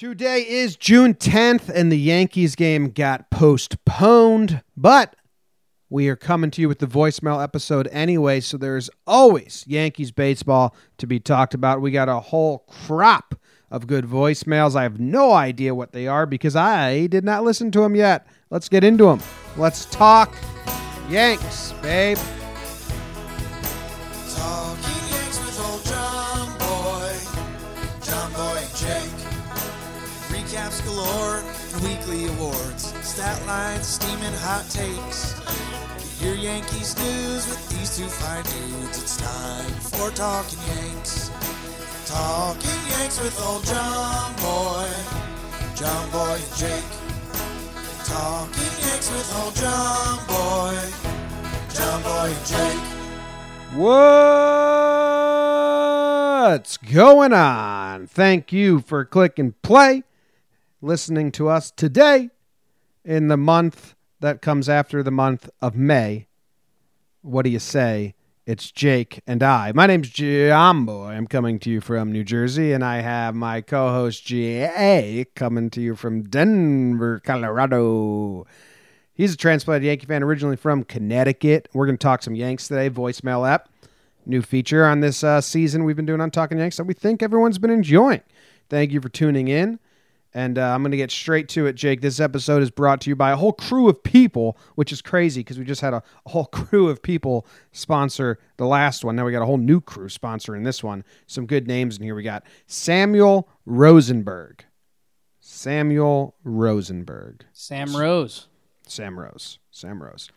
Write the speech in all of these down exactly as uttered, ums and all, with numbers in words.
Today is June tenth, and the Yankees game got postponed, but we are coming to you with the voicemail episode anyway, so there's always Yankees baseball to be talked about. We got a whole crop of good voicemails. I have no idea what they are because I did not listen to them yet. Let's get into them. Let's talk Yanks, babe. Talking Yanks with old John Boy, John Boy and Jake. Recaps galore and weekly awards, stat lines, steaming hot takes. Get your Yankees news with these two fine dudes. It's time for Talking Yanks. Talking Yanks with old John Boy, John Boy and Jake. Talking Yanks with old John Boy, John Boy and Jake. What's going on? Thank you for clicking play, listening to us today in the month that comes after the month of May. What do you say? It's Jake and I. My name's Giambo. I'm coming to you from New Jersey, and I have my co-host G A coming to you from Denver, Colorado. He's a transplanted Yankee fan, originally from Connecticut. We're going to talk some Yanks today. Voicemail app, new feature on this uh, season we've been doing on Talking Yanks that we think everyone's been enjoying. Thank you for tuning in, and uh, I'm going to get straight to it, Jake. This episode is brought to you by a whole crew of people, which is crazy because we just had a, a whole crew of people sponsor the last one. Now we got a whole new crew sponsoring this one. Some good names in here. We got Samuel Rosenberg. Samuel Rosenberg. Sam Rose. Sam Rose. Sam Rose.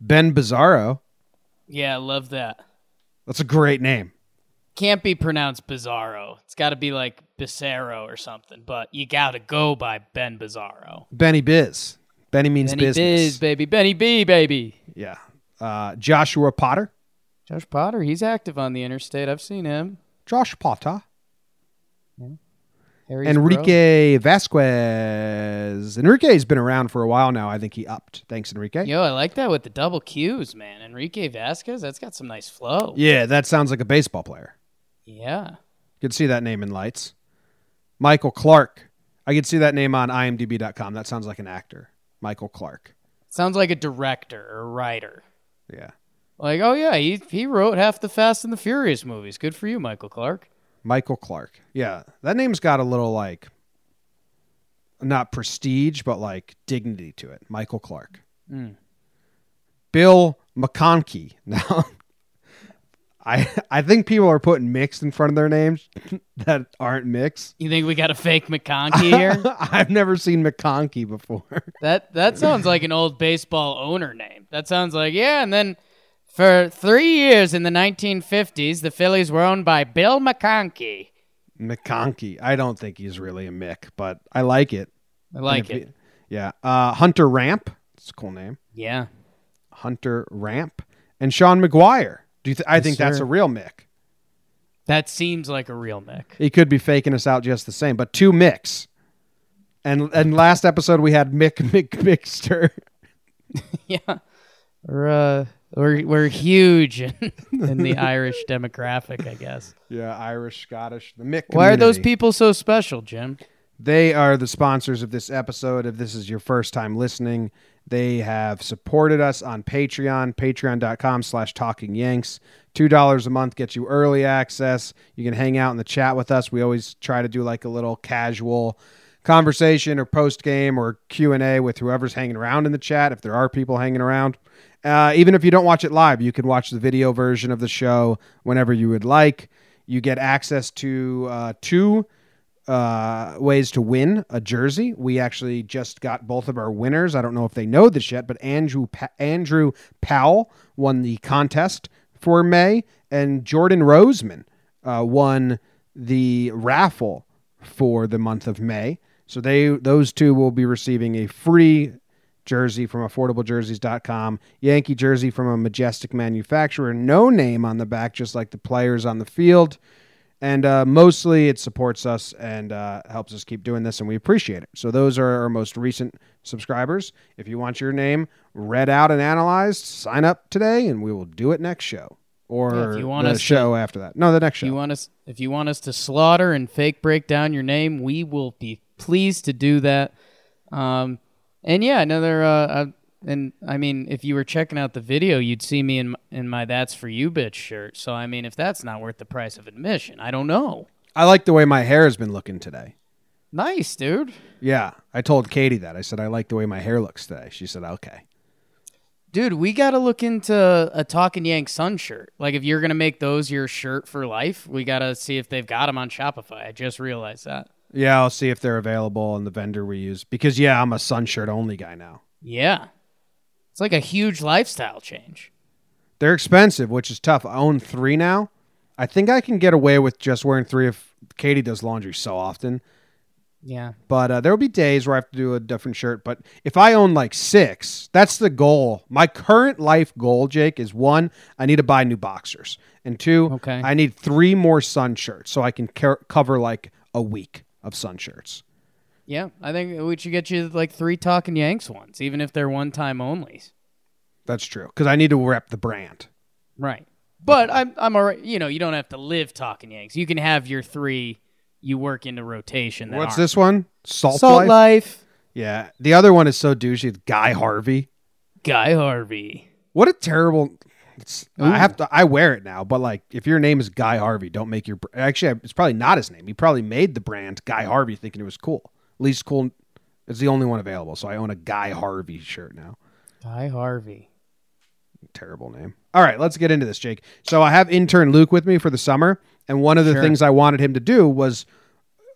Ben Bizarro. Yeah, I love that. That's a great name. Can't be pronounced Bizarro. It's got to be like Becerro or something, but you got to go by Ben Bizarro. Benny Biz. Benny means Benny business. Benny Biz, baby. Benny B, baby. Yeah. Uh, Joshua Potter. Josh Potter. He's active on the interstate. I've seen him. Josh Potter. Yeah. Harry's Enrique bro. Vasquez. Enrique's been around for a while now. I think he upped. Thanks, Enrique. Yo, I like that with the double Qs, man. Enrique Vasquez, that's got some nice flow. Yeah, that sounds like a baseball player. Yeah. You can see that name in lights. Michael Clark. I could see that name on I M D B dot com. That sounds like an actor. Michael Clark. Sounds like a director or writer. Yeah. Like, oh, yeah, he, he wrote half the Fast and the Furious movies. Good for you, Michael Clark. Michael Clark. Yeah, that name's got a little, like, not prestige, but, like, dignity to it. Michael Clark. Mm. Bill McConkey. Now, I I think people are putting mixed in front of their names that aren't mixed. You think we got a fake McConkey here? I've never seen McConkey before. That, that sounds like an old baseball owner name. That sounds like, yeah, and then... For three years in the nineteen fifties, the Phillies were owned by Bill McConkey. McConkey. I don't think he's really a Mick, but I like it. I like it. He, yeah. Uh, Hunter Ramp. It's a cool name. Yeah. Hunter Ramp. And Sean McGuire. Do you th- I yes, think sir. That's a real Mick. That seems like a real Mick. He could be faking us out just the same, but two Micks. And and last episode we had Mick, Mick, Mickster. Yeah. Or, uh... We're we're huge in, in the Irish demographic, I guess. Yeah, Irish, Scottish, the Mick community. Why are those people so special, Jim? They are the sponsors of this episode. If this is your first time listening, they have supported us on Patreon, patreon dot com slash talking yanks. two dollars a month gets you early access. You can hang out in the chat with us. We always try to do like a little casual conversation or post-game or Q and A with whoever's hanging around in the chat, if there are people hanging around. Uh, even if you don't watch it live, you can watch the video version of the show whenever you would like. You get access to uh, two uh, ways to win a jersey. We actually just got both of our winners. I don't know if they know this yet, but Andrew pa- Andrew Powell won the contest for May, and Jordan Roseman uh, won the raffle for the month of May. So they those two will be receiving a free jersey from affordable jerseys dot com, Yankee jersey from a majestic manufacturer, no name on the back, just like the players on the field. And uh, mostly it supports us and uh, helps us keep doing this, and we appreciate it. So those are our most recent subscribers. If you want your name read out and analyzed, sign up today, and we will do it next show. or yeah, if you want the us show to, after that. No, the next show. You want us, if you want us to slaughter and fake break down your name, we will be pleased to do that. Um, and yeah, another. Uh, uh, and I mean, if you were checking out the video, you'd see me in in my "That's for You, Bitch" shirt. So I mean, if that's not worth the price of admission, I don't know. I like the way my hair has been looking today. Nice, dude. Yeah, I told Katie that. I said, I like the way my hair looks today. She said, okay. Dude, we got to look into a Talkin' Yank Sun shirt. Like, if you're going to make those your shirt for life, we got to see if they've got them on Shopify. I just realized that. Yeah, I'll see if they're available and the vendor we use. Because, yeah, I'm a Sun shirt only guy now. Yeah. It's like a huge lifestyle change. They're expensive, which is tough. I own three now. I think I can get away with just wearing three if Katie does laundry so often. Yeah. But uh, there will be days where I have to do a different shirt. But if I own like six, that's the goal. My current life goal, Jake, is one, I need to buy new boxers. And two, okay. I need three more Sun shirts so I can ca- cover like a week of Sun shirts. Yeah. I think we should get you like three Talkin' Yanks ones, even if they're one-time onlys. That's true. Because I need to rep the brand. Right. But I'm, I'm all right. You know, you don't have to live Talkin' Yanks. You can have your three. You work into rotation. That What's aren't. This one? Salt, Salt Life? Life. Yeah. The other one is so douchey. It's Guy Harvey. Guy Harvey. What a terrible. It's, I have to. I wear it now, but like, if your name is Guy Harvey, don't make your. Actually, it's probably not his name. He probably made the brand Guy Harvey thinking it was cool. At least cool. It's the only one available, so I own a Guy Harvey shirt now. Guy Harvey. Terrible name. All right, let's get into this, Jake. So I have intern Luke with me for the summer. And one of the sure. things I wanted him to do was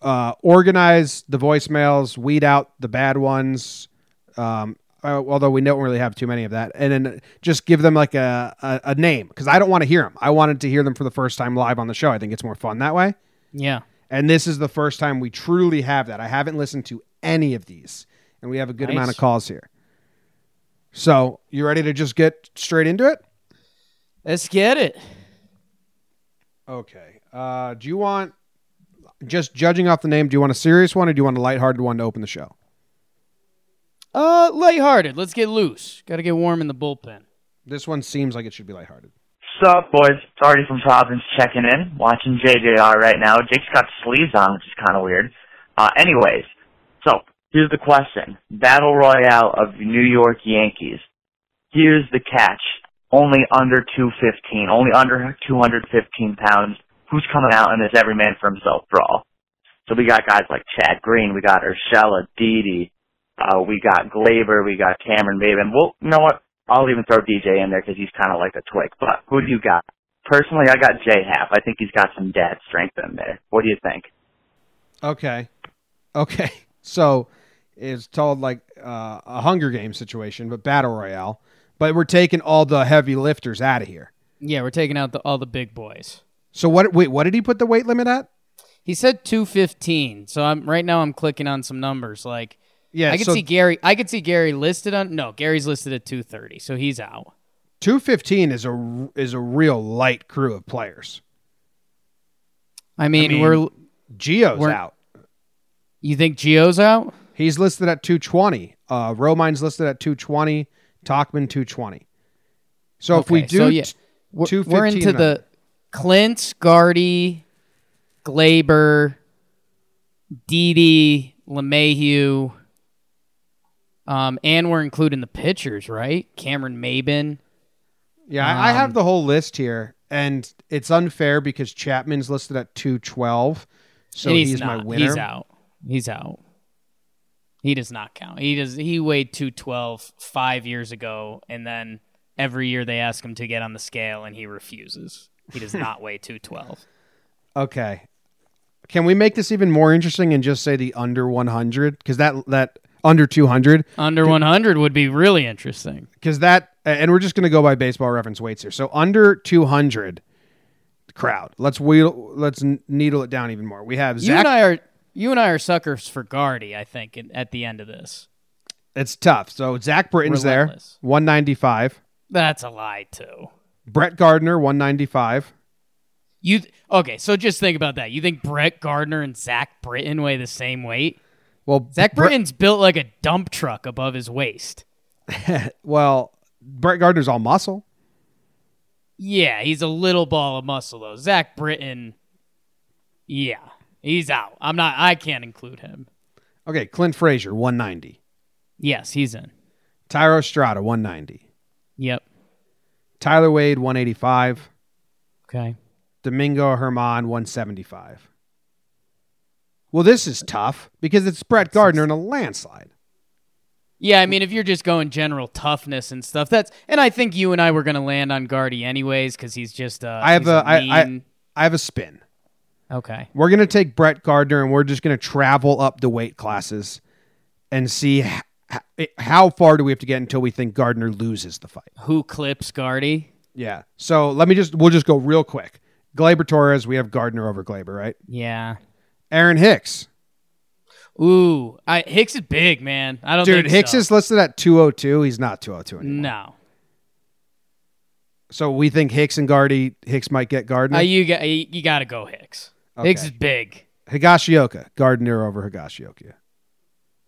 uh, organize the voicemails, weed out the bad ones, um, uh, although we don't really have too many of that, and then just give them like a, a, a name, because I don't want to hear them. I wanted to hear them for the first time live on the show. I think it's more fun that way. Yeah. And this is the first time we truly have that. I haven't listened to any of these, and we have a good nice. amount of calls here. So you ready to just get straight into it? Let's get it. Okay. Uh, do you want, just judging off the name, do you want a serious one or do you want a lighthearted one to open the show? Uh, lighthearted. Let's get loose. Got to get warm in the bullpen. This one seems like it should be lighthearted. Sup, boys? It's Artie from Providence checking in, watching J J R right now. Jake's got sleeves on, which is kind of weird. Uh, anyways, so here's the question. Battle Royale of the New York Yankees. Here's the catch. Only under two fifteen, only under two hundred fifteen pounds. Who's coming out in this every man for himself brawl? So we got guys like Chad Green, we got Urshela, Didi, uh, we got Gleyber, we got Cameron Maybin. Well, you know what? I'll even throw D J in there because he's kind of like a twig. But who do you got? Personally, I got J-Hap. I think he's got some dad strength in there. What do you think? Okay. Okay. So it's called like uh, a Hunger Games situation, but Battle Royale. But we're taking all the heavy lifters out of here. Yeah, we're taking out the, all the big boys. So what? Wait, what did he put the weight limit at? He said two fifteen. So I'm right now. I'm clicking on some numbers. Like, yeah, I could so see Gary. I could see Gary listed on. No, Gary's listed at two thirty. So he's out. Two fifteen is a is a real light crew of players. I mean, I mean we're Gio's we're, out. You think Gio's out? He's listed at two twenty. Uh, Romine's listed at two twenty. Talkman two twenty. So okay, if we do, so yeah, we're, two fifteen, we're into the. Clint, Gardy, Gleyber, Didi, LeMahieu, um, and we're including the pitchers, right? Cameron Maybin. Yeah, um, I have the whole list here, and it's unfair because Chapman's listed at two twelve, so he's, he's my winner. He's out. He's out. He does not count. He does. He weighed two twelve five years ago, and then every year they ask him to get on the scale, and he refuses. He does not weigh two twelve. Okay. Can we make this even more interesting and just say the under one hundred? Because that, that under two hundred. Under one hundred would be really interesting. Because that, and we're just going to go by baseball reference weights here. So under two hundred crowd. Let's wheel, let's needle it down even more. We have Zach. You and I are, you and I are suckers for Gardy, I think, at the end of this. It's tough. So Zach Britton's Relentless. There, one ninety-five. That's a lie, too. Brett Gardner, one ninety-five. You th- Okay, so just think about that. You think Brett Gardner and Zach Britton weigh the same weight? Well, Zach Britton's Brett- built like a dump truck above his waist. Well, Brett Gardner's all muscle. Yeah, he's a little ball of muscle, though. Zach Britton, yeah, he's out. I'm not, I can't include him. Okay, Clint Frazier, one ninety. Yes, he's in. Tyro Estrada, one ninety. Yep. Tyler Wade, one eighty-five. Okay. Domingo Germán, one seventy-five. Well, this is tough because it's Brett Gardner in a landslide. Yeah, I mean, if you're just going general toughness and stuff, that's, and I think you and I were going to land on Gardy anyways because he's just uh, I have a, a mean... I, I, I have a spin. Okay. We're going to take Brett Gardner and we're just going to travel up the weight classes and see how, how far do we have to get until we think Gardner loses the fight. Who clips Gardy? Yeah. So let me just, we'll just go real quick. Gleyber Torres, we have Gardner over Gleyber, right? Yeah. Aaron Hicks. Ooh, I, Hicks is big, man. I don't Dude, think Hicks so. is listed at two oh two. He's not two oh two anymore. No. So we think Hicks and Gardy, Hicks might get Gardner? Uh, you got you got to go Hicks. Okay. Hicks is big. Higashioka. Gardner over Higashioka.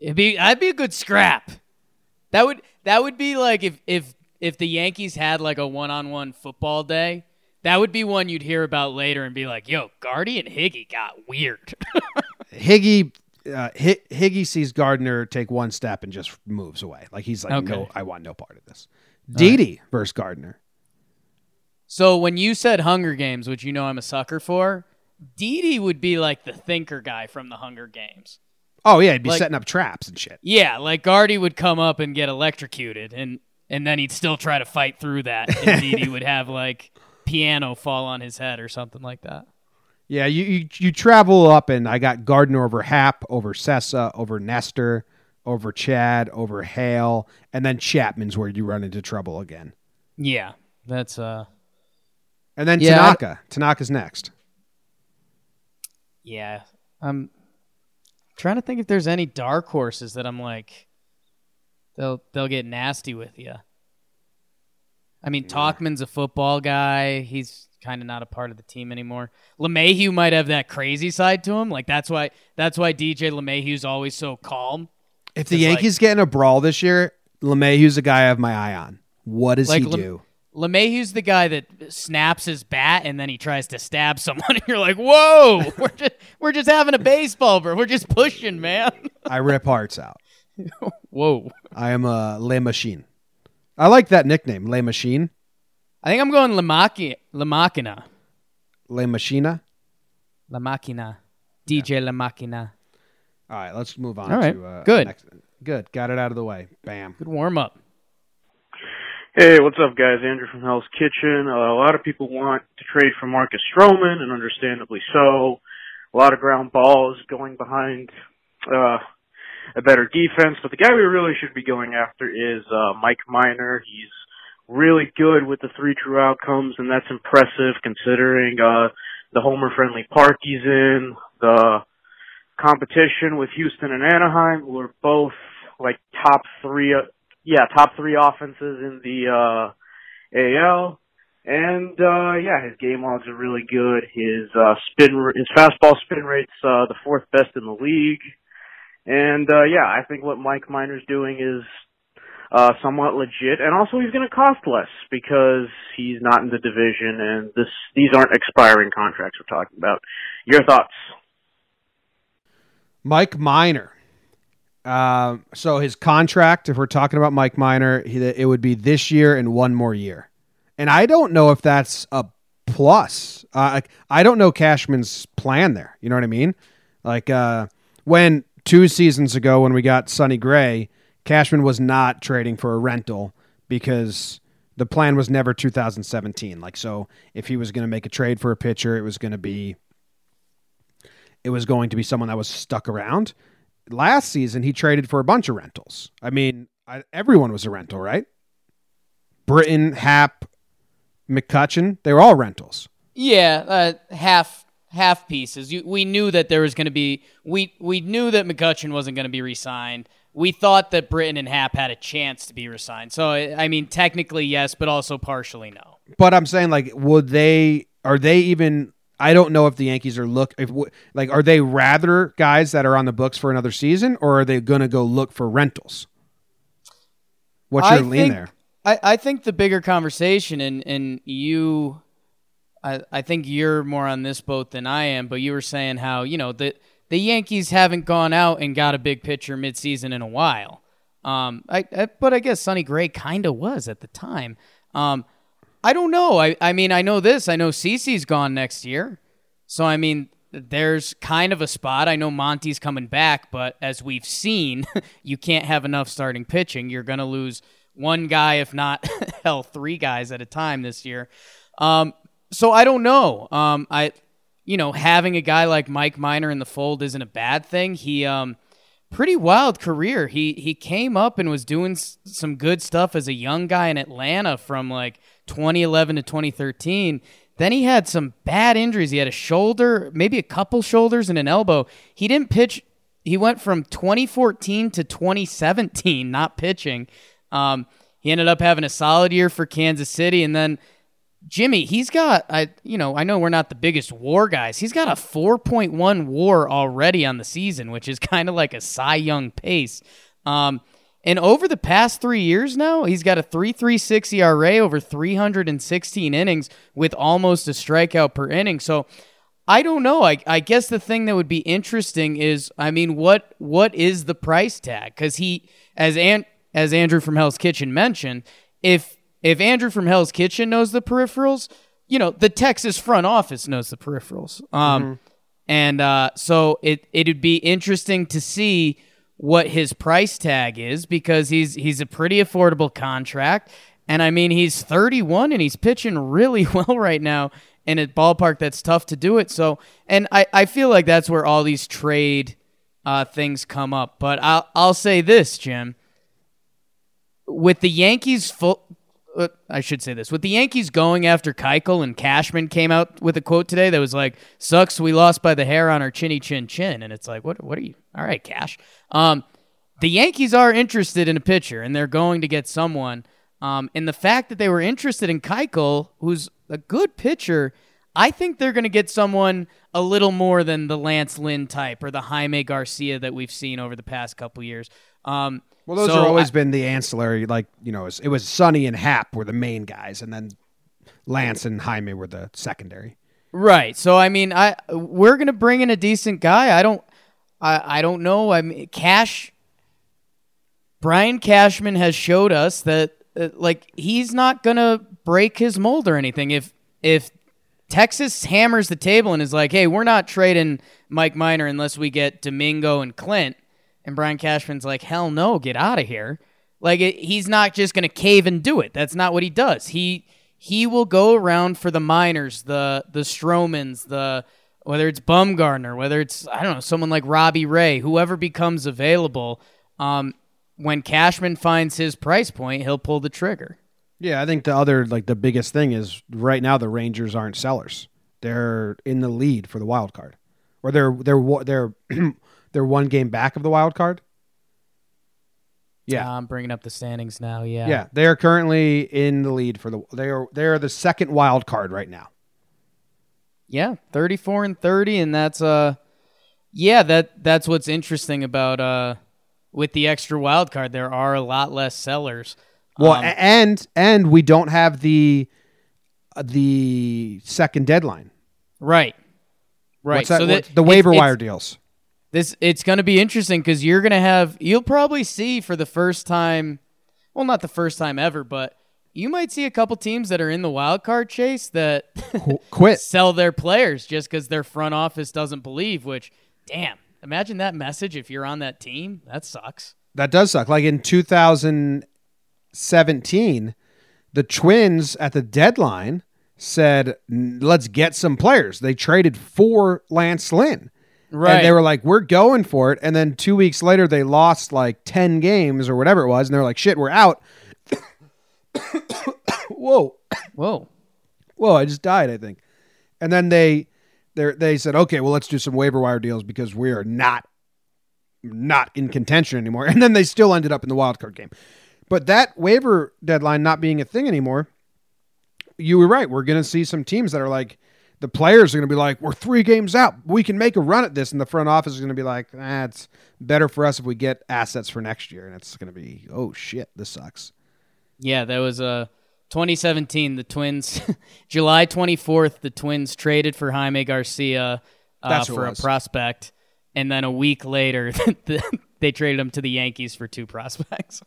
It'd be I'd be a good scrap. That would that would be like if if if the Yankees had like a one-on-one football day. That would be one you'd hear about later and be like, yo, Gardy and Higgy got weird. Higgy uh, H- Higgy sees Gardner take one step and just moves away. Like he's like, okay. No, I want no part of this. All Didi right. versus Gardner. So when you said Hunger Games, which you know I'm a sucker for, Didi would be like the thinker guy from the Hunger Games. Oh, yeah, he'd be like, setting up traps and shit. Yeah, like Gardy would come up and get electrocuted, and, and then he'd still try to fight through that. And Didi would have like... piano fall on his head or something like that. Yeah, you, you you travel up and I got Gardner over Happ, over Sessa, over Nestor, over Chad, over Hale, and then Chapman's where you run into trouble again. Yeah, that's... uh. And then yeah, Tanaka. I... Tanaka's next. Yeah, I'm trying to think if there's any dark horses that I'm like, they'll they'll get nasty with you. I mean, Talkman's a football guy. He's kind of not a part of the team anymore. LeMahieu might have that crazy side to him. Like that's why that's why D J LeMahieu's always so calm. If the Yankees like, get in a brawl this year, LeMahieu's a guy I have my eye on. What does like he Le, do? LeMahieu's the guy that snaps his bat and then he tries to stab someone. And you're like, whoa, we're just we're just having a baseball, bro. We're just pushing, man. I rip hearts out. Whoa. I am a Le Machine. I like that nickname, Le Machine. I think I'm going La Machina. La Machina. La Machina? La Machina. D J yeah. La Machina. All right, let's move on. All right, to, uh, good. Next. Good, got it out of the way. Bam. Good warm-up. Hey, what's up, guys? Andrew from Hell's Kitchen. Uh, a lot of people want to trade for Marcus Stroman, and understandably so. A lot of ground balls going behind... Uh, a better defense, but the guy we really should be going after is uh, Mike Minor. He's really good with the three true outcomes, and that's impressive considering uh, the homer-friendly park he's in, the competition with Houston and Anaheim, who are both like top three, uh, yeah, top three offenses in the uh, A L. And, uh, yeah, his game logs are really good. His uh, spin, his fastball spin rate's uh, the fourth best in the league. And, uh, yeah, I think what Mike Minor's doing is, uh, somewhat legit. And also he's going to cost less because he's not in the division and this, these aren't expiring contracts we're talking about. Your thoughts? Mike Minor. Um, uh, so his contract, if we're talking about Mike Minor, he, it would be this year and one more year. And I don't know if that's a plus. Uh, I, I don't know Cashman's plan there. You know what I mean? Like, uh, when, Two seasons ago when we got Sonny Gray, Cashman was not trading for a rental because the plan was never two thousand seventeen. Like, so if he was going to make a trade for a pitcher, it was going to be, it was going to be someone that was stuck around. Last season, he traded for a bunch of rentals. I mean, I, everyone was a rental, right? Britton, Happ, McCutchen, they were all rentals. Yeah, uh, half. Half pieces. You, we knew that there was going to be. We we knew that McCutchen wasn't going to be re-signed. We thought that Britton and Happ had a chance to be re-signed. So I mean, technically yes, but also partially no. But I'm saying, like, would they? Are they even? I don't know if the Yankees are look. If like, are they rather guys that are on the books for another season, or are they going to go look for rentals? What's your I lean think, there? I, I think the bigger conversation, and, and you, I, I think you're more on this boat than I am, but you were saying how, you know, the, the Yankees haven't gone out and got a big pitcher midseason in a while. Um, I, I but I guess Sonny Gray kind of was at the time. Um, I don't know. I, I mean, I know this. I know CeCe's gone next year. So, I mean, there's kind of a spot. I know Monty's coming back, but as we've seen, you can't have enough starting pitching. You're going to lose one guy, if not, hell, three guys at a time this year. Um, so I don't know. Um, I, you know, having a guy like Mike Minor in the fold isn't a bad thing. He, um, pretty wild career. He he came up and was doing s- some good stuff as a young guy in Atlanta from like twenty eleven to twenty thirteen. Then he had some bad injuries. He had a shoulder, maybe a couple shoulders and an elbow. He didn't pitch. He went from twenty fourteen to twenty seventeen, not pitching. Um, he ended up having a solid year for Kansas City. And then Jimmy, he's got, I you know, I know we're not the biggest WAR guys. He's got a four point one WAR already on the season, which is kind of like a Cy Young pace. Um, and over the past three years now, he's got a three point three six E R A over three hundred sixteen innings with almost a strikeout per inning. So I don't know. I, I guess the thing that would be interesting is, I mean, what what is the price tag? Because he, as An- as Andrew from Hell's Kitchen mentioned, if If Andrew from Hell's Kitchen knows the peripherals, you know, the Texas front office knows the peripherals. Um, mm-hmm. And uh, so it, it'd be interesting to see what his price tag is, because he's he's a pretty affordable contract. And, I mean, he's thirty-one and he's pitching really well right now in a ballpark that's tough to do it. So, and I, I feel like that's where all these trade uh, things come up. But I'll, I'll say this, Jim. With the Yankees full... I should say this. With the Yankees going after Keuchel, and Cashman came out with a quote today that was like, "Sucks we lost by the hair on our chinny chin chin." And it's like, what What are you? All right, Cash. Um, the Yankees are interested in a pitcher, and they're going to get someone. Um, and the fact that they were interested in Keuchel, who's a good pitcher, I think they're going to get someone a little more than the Lance Lynn type or the Jaime Garcia that we've seen over the past couple years. Um, well, those so have always I, been the ancillary, like, you know, it was, it was Sonny and Hap were the main guys, and then Lance and Jaime were the secondary. Right. So, I mean, I we're going to bring in a decent guy. I don't I, I don't know. I mean, Cash, Brian Cashman has showed us that, uh, like, he's not going to break his mold or anything. If if Texas hammers the table and is like, hey, we're not trading Mike Minor unless we get Domingo and Clint, and Brian Cashman's like, hell no, get out of here. Like, it, he's not just going to cave and do it. That's not what he does. He he will go around for the Minors, the the Stromans, the whether it's Bumgarner, whether it's, I don't know, someone like Robbie Ray, whoever becomes available. Um, when Cashman finds his price point, he'll pull the trigger. Yeah, I think the other, like, the biggest thing is right now the Rangers aren't sellers. They're in the lead for the wild card, or they're they're they're. They're one game back of the wild card. Yeah, uh, I'm bringing up the standings now. Yeah, yeah, they are currently in the lead for the. They are they are the second wild card right now. Yeah, thirty-four and thirty, and that's uh, yeah that that's what's interesting about uh, with the extra wild card, there are a lot less sellers. Well, um, and and we don't have the the second deadline. Right, right. What's that? So that, the waiver it's, wire it's, deals. This it's going to be interesting because you're going to have, you'll probably see for the first time, well, not the first time ever, but you might see a couple teams that are in the wild card chase that quit sell their players just because their front office doesn't believe. Which, damn, imagine that message if you're on that team. That sucks. That does suck. Like in two thousand seventeen, the Twins at the deadline said, "Let's get some players." They traded for Lance Lynn. Right. And they were like, we're going for it. And then two weeks later, they lost like ten games or whatever it was. And they're like, shit, we're out. Whoa. Whoa. Whoa, I just died, I think. And then they they they said, okay, well, let's do some waiver wire deals because we are not, not in contention anymore. And then they still ended up in the wild card game. But that waiver deadline not being a thing anymore, you were right. We're going to see some teams that are like, the players are going to be like, we're three games out. We can make a run at this. And the front office is going to be like, eh, it's better for us if we get assets for next year. And it's going to be, oh, shit, this sucks. Yeah, that was uh, twenty seventeen, the Twins. July twenty-fourth, the Twins traded for Jaime Garcia uh, for a prospect. And then a week later, they traded him to the Yankees for two prospects.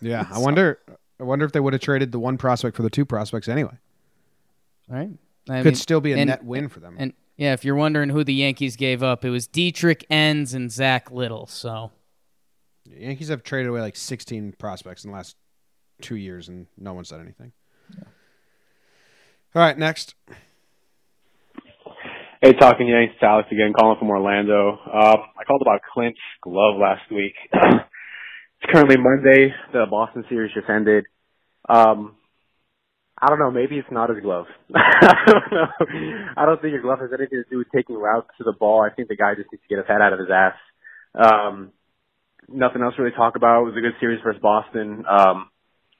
Yeah, I so. wonder I wonder if they would have traded the one prospect for the two prospects anyway. All right. I Could mean, still be a and, net win for them. And yeah, if you're wondering who the Yankees gave up, it was Dietrich Enns and Zach Littell. So the Yankees have traded away like sixteen prospects in the last two years, and no one said anything. Yeah. All right, next. Hey, Talking Yanks, it's Alex again, calling from Orlando. Um, I called about Clint's glove last week. It's currently Monday. The Boston series just ended. Um, I don't know. Maybe it's not his glove. I don't know. I don't think your glove has anything to do with taking routes to the ball. I think the guy just needs to get his head out of his ass. Um, nothing else to really talk about. It was a good series versus Boston. Um,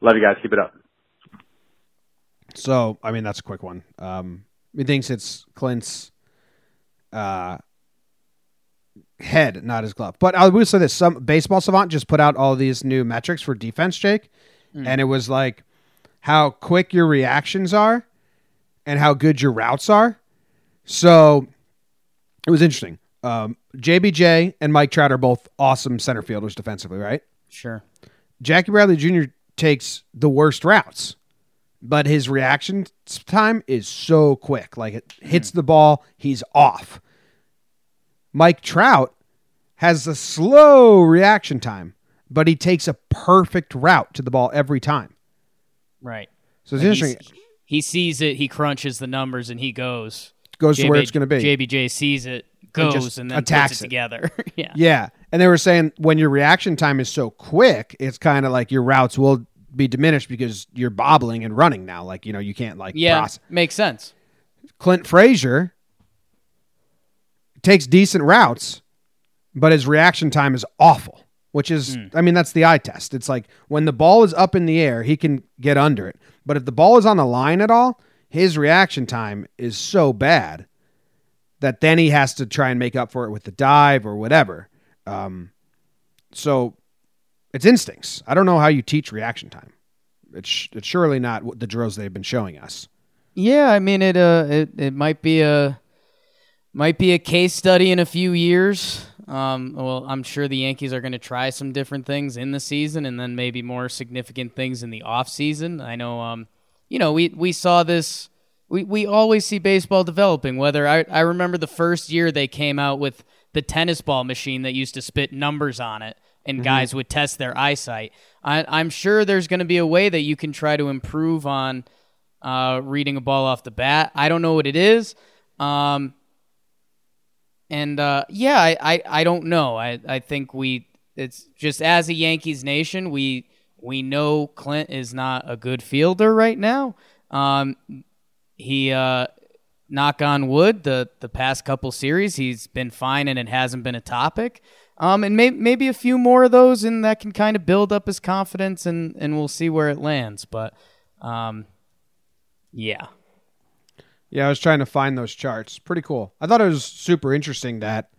love you guys. Keep it up. So, I mean, that's a quick one. Um, he thinks it's Clint's uh, head, not his glove. But I will say this. Some Baseball Savant just put out all these new metrics for defense, Jake. Mm. And it was like, how quick your reactions are and how good your routes are. So it was interesting. Um, J B J and Mike Trout are both awesome center fielders defensively, right? Sure. Jackie Bradley Junior takes the worst routes, but his reaction time is so quick. Like it hits the ball, he's off. Mike Trout has a slow reaction time, but he takes a perfect route to the ball every time. Right. So it's like interesting. He sees it, he crunches the numbers, and he goes. Goes to where it's going to be. J B J sees it, goes, and, and then attacks puts it, it. together. Yeah. Yeah. And they were saying when your reaction time is so quick, it's kind of like your routes will be diminished because you're bobbling and running now. Like, you know, you can't, like, yeah, process. Makes sense. Clint Frazier takes decent routes, but his reaction time is awful. Which is, mm. I mean, that's the eye test. It's like when the ball is up in the air, he can get under it. But if the ball is on the line at all, his reaction time is so bad that then he has to try and make up for it with the dive or whatever. Um, so it's instincts. I don't know how you teach reaction time. It's it's surely not the drills they've been showing us. Yeah, I mean, it uh, it it might be a might be a case study in a few years. Um, well, I'm sure the Yankees are going to try some different things in the season and then maybe more significant things in the off season. I know, um, you know, we, we saw this, we, we always see baseball developing, whether I, I remember the first year they came out with the tennis ball machine that used to spit numbers on it and mm-hmm. guys would test their eyesight. I, I'm sure there's going to be a way that you can try to improve on, uh, reading a ball off the bat. I don't know what it is. Um, And, uh, yeah, I, I, I don't know. I, I think we – it's just as a Yankees nation, we we know Clint is not a good fielder right now. Um, he uh, – knock on wood, the, the past couple series, he's been fine and it hasn't been a topic. Um, and may, maybe a few more of those, and that can kind of build up his confidence, and, and we'll see where it lands. But, um, yeah. Yeah, I was trying to find those charts. Pretty cool. I thought it was super interesting that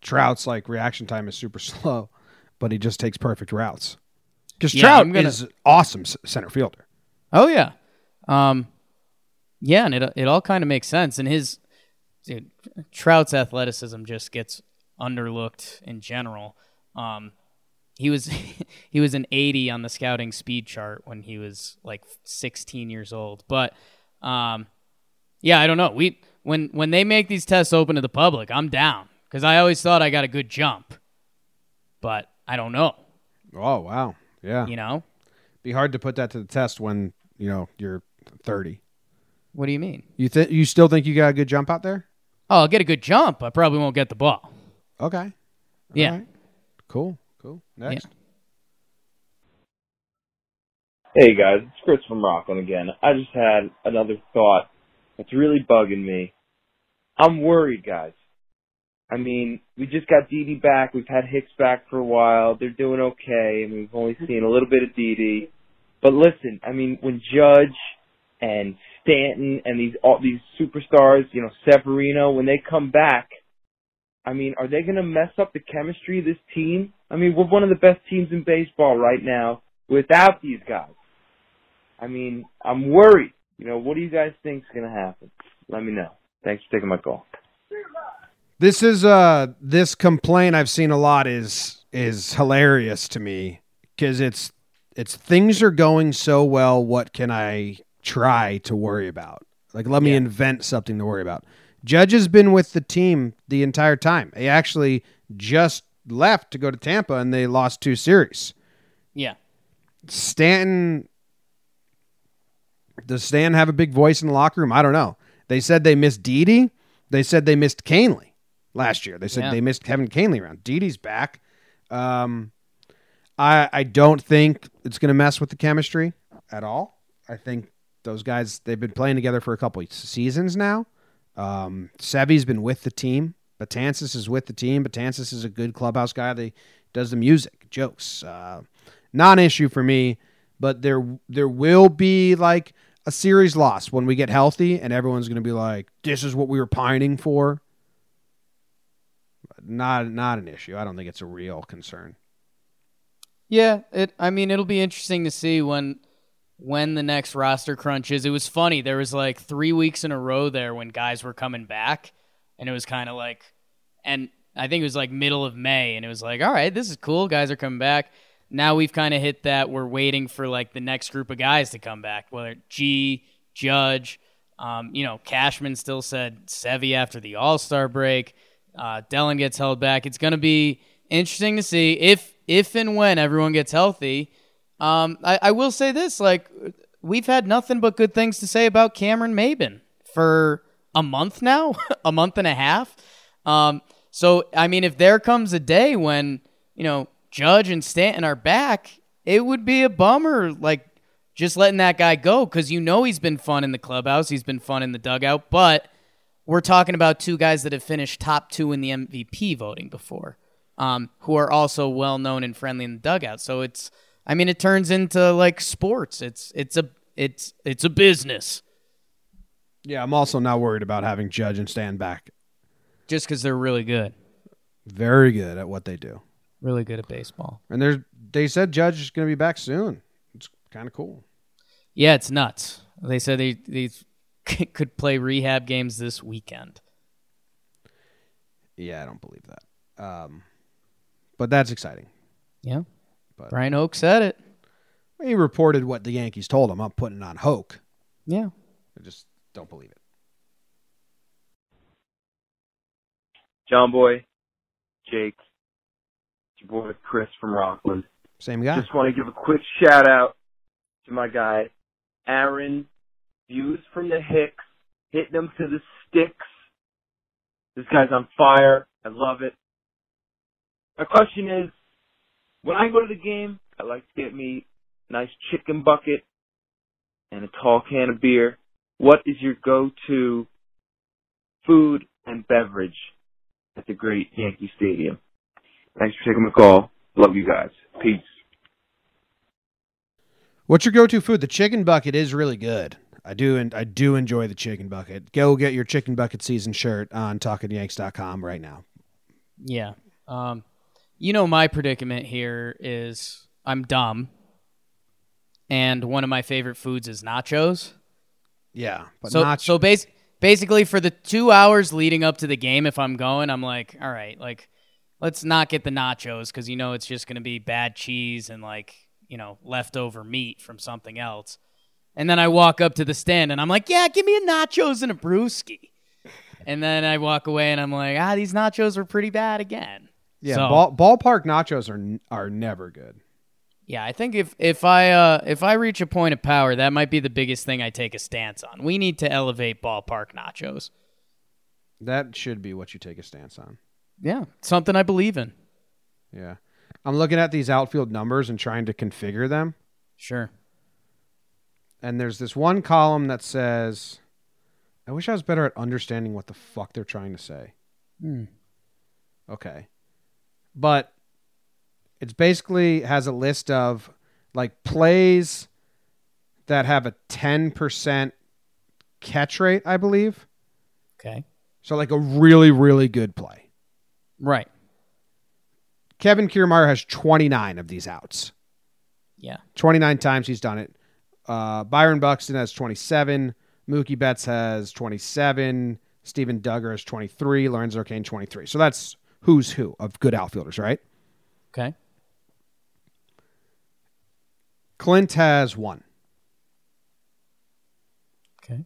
Trout's like reaction time is super slow, but he just takes perfect routes. Because yeah, Trout gonna... is an awesome center fielder. Oh yeah, um, yeah, and it it all kind of makes sense. And his dude, Trout's athleticism just gets underlooked in general. Um, he was he was an eighty on the scouting speed chart when he was like sixteen years old, but. Um, Yeah, I don't know. We when when they make these tests open to the public, I'm down because I always thought I got a good jump, but I don't know. Oh wow, yeah. You know, be hard to put that to the test when you know you're thirty. What do you mean? You think you still think you got a good jump out there? Oh, I'll get a good jump. I probably won't get the ball. Okay. All yeah. Right. Cool. Cool. Next. Yeah. Hey guys, it's Chris from Rockland again. I just had another thought. It's really bugging me. I'm worried, guys. I mean, we just got Didi back. We've had Hicks back for a while. They're doing okay. I mean, we've only seen a little bit of Didi. But listen, I mean, when Judge and Stanton and these all these superstars, you know, Severino, when they come back, I mean, are they going to mess up the chemistry of this team? I mean, we're one of the best teams in baseball right now. without these guys. I mean, I'm worried. You know, what do you guys think is going to happen? Let me know. Thanks for taking my call. This is uh this complaint I've seen a lot is is hilarious to me because it's it's things are going so well. What can I try to worry about? Like, let me yeah. invent something to worry about. Judge has been with the team the entire time. He actually just left to go to Tampa, and they lost two series. Yeah, Stanton. Does Stan have a big voice in the locker room? I don't know. They said they missed Didi. They said they missed Canely last year. They said yeah. they missed Kevin Canely around. Didi's back. Um, I I don't think it's going to mess with the chemistry at all. I think those guys, they've been playing together for a couple of seasons now. Um, Sevy's been with the team. Betances is with the team. Betances is a good clubhouse guy. They does the music, jokes. Uh, non-issue for me, but there there will be like a series loss when we get healthy, and everyone's going to be like, this is what we were pining for. Not not an issue. I don't think it's a real concern. Yeah, it. I mean, it'll be interesting to see when when the next roster crunch is. It was funny. There was like three weeks in a row there when guys were coming back, and it was kind of like, and I think it was like middle of May, and it was like, all right, this is cool. Guys are coming back. Now we've kind of hit that. We're waiting for like the next group of guys to come back. Whether G, Judge, um, you know, Cashman still said Sevy after the All-Star break. Uh, Dellin gets held back. It's going to be interesting to see if if and when everyone gets healthy. Um, I, I will say this: like we've had nothing but good things to say about Cameron Maybin for a month now, a month and a half. Um, so I mean, if there comes a day when you know. Judge and Stanton are back, it would be a bummer, like, just letting that guy go, because you know he's been fun in the clubhouse, he's been fun in the dugout, but we're talking about two guys that have finished top two in the M V P voting before, um, who are also well-known and friendly in the dugout. So it's, I mean, it turns into, like, sports. It's it's a it's it's a business. Yeah, I'm also not worried about having Judge and Stanton back. Just because they're really good. Very good at what they do. Really good at baseball. And there's, they said Judge is going to be back soon. It's kind of cool. Yeah, it's nuts. They said they, they could play rehab games this weekend. Yeah, I don't believe that. Um, but that's exciting. Yeah. But Brian Hoke said it. He reported what the Yankees told him. I'm putting it on Hoke. Yeah. I just don't believe it. John Boy, Jake. Your boy Chris from Rockland. Same guy. Just want to give a quick shout out to my guy, Aaron Views from the Hicks, hitting them to the sticks. This guy's on fire. I love it. My question is, when I go to the game, I like to get me a nice chicken bucket and a tall can of beer. What is your go-to food and beverage at the great Yankee Stadium? Thanks for taking the call. Love you guys. Peace. What's your go-to food? The chicken bucket is really good. I do and I do enjoy the chicken bucket. Go get your chicken bucket season shirt on talking yanks dot com right now. Yeah. Um, you know, my predicament here is I'm dumb, and one of my favorite foods is nachos. Yeah. But so nachos. so bas- basically for the two hours leading up to the game, if I'm going, I'm like, all right, like, let's not get the nachos because, you know, it's just going to be bad cheese and, like, you know, leftover meat from something else. And then I walk up to the stand, and I'm like, yeah, give me a nachos and a brewski. And then I walk away, and I'm like, ah, these nachos were pretty bad again. Yeah, so, ball, ballpark nachos are are never good. Yeah, I think if, if, I, uh, if I reach a point of power, that might be the biggest thing I take a stance on. We need to elevate ballpark nachos. That should be what you take a stance on. Yeah, something I believe in. Yeah. I'm looking at these outfield numbers and trying to configure them. Sure. And there's this one column that says, I wish I was better at understanding what the fuck they're trying to say. Hmm. Okay. But it's basically has a list of like plays that have a ten percent catch rate, I believe. Okay. So like a really, really good play. Right. Kevin Kiermaier has twenty-nine of these outs. Yeah. twenty-nine times he's done it. Uh, Byron Buxton has twenty-seven. Mookie Betts has twenty-seven. Steven Duggar has twenty-three. Lorenzo Cain, twenty-three. So that's who's who of good outfielders, right? Okay. Clint has one. Okay.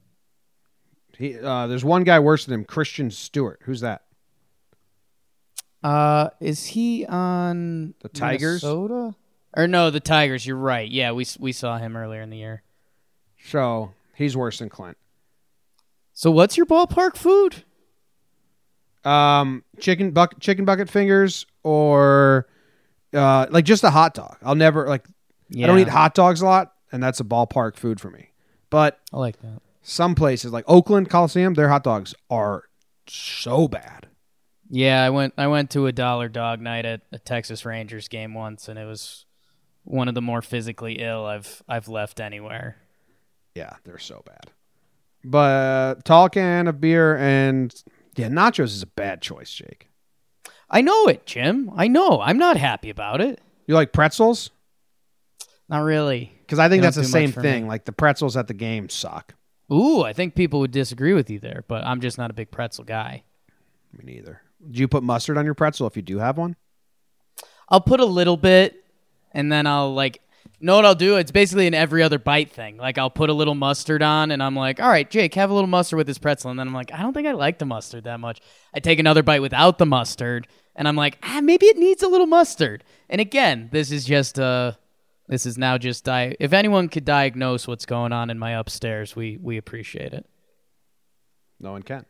He, uh, there's one guy worse than him, Christian Stewart. Who's that? Uh, is he on the Tigers? Minnesota? Or no, the Tigers. You're right. Yeah, we we saw him earlier in the year. So he's worse than Clint. So what's your ballpark food? Um, chicken buck chicken bucket fingers or uh, like just a hot dog. I'll never like. Yeah. I don't eat hot dogs a lot, and that's a ballpark food for me. But I like that. Some places like Oakland Coliseum, their hot dogs are so bad. Yeah, I went I went to a dollar dog night at a Texas Rangers game once, and it was one of the more physically ill I've I've left anywhere. Yeah, they're so bad. But uh, tall can of beer and yeah, nachos is a bad choice, Jake. I know it, Jim. I know. I'm not happy about it. You like pretzels? Not really. Because I think that's the same thing. Me. Like the pretzels at the game suck. Ooh, I think people would disagree with you there, but I'm just not a big pretzel guy. Me neither. Do you put mustard on your pretzel if you do have one? I'll put a little bit, and then I'll like, know what I'll do? It's basically an every other bite thing. Like I'll put a little mustard on, and I'm like, all right, Jake, have a little mustard with this pretzel. And then I'm like, I don't think I like the mustard that much. I take another bite without the mustard, and I'm like, ah, maybe it needs a little mustard. And again, this is just a... Uh, This is now just... Di- if anyone could diagnose what's going on in my upstairs, we we appreciate it. No one can.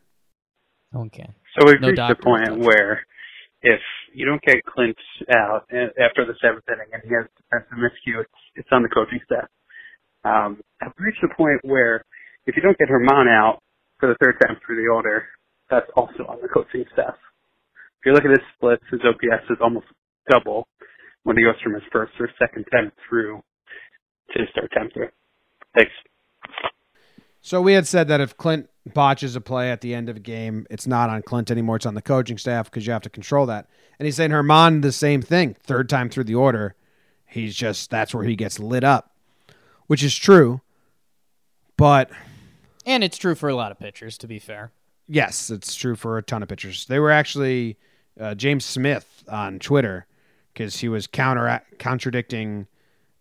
No one can. So we've no reached the point where if you don't get Clint out after the seventh inning and he has defensive miscue, it's, it's on the coaching staff. Um, I've reached the point where if you don't get Germán out for the third time through the order, that's also on the coaching staff. If you look at his splits, his O P S is almost double when he goes from his first or second time through to his third time through. Thanks. So we had said that if Clint botches a play at the end of a game, it's not on Clint anymore. It's on the coaching staff because you have to control that. And he's saying Germán the same thing. Third time through the order, he's just, that's where he gets lit up, which is true. But. And it's true for a lot of pitchers, to be fair. Yes, it's true for a ton of pitchers. They were actually uh, James Smith on Twitter, because he was counter contradicting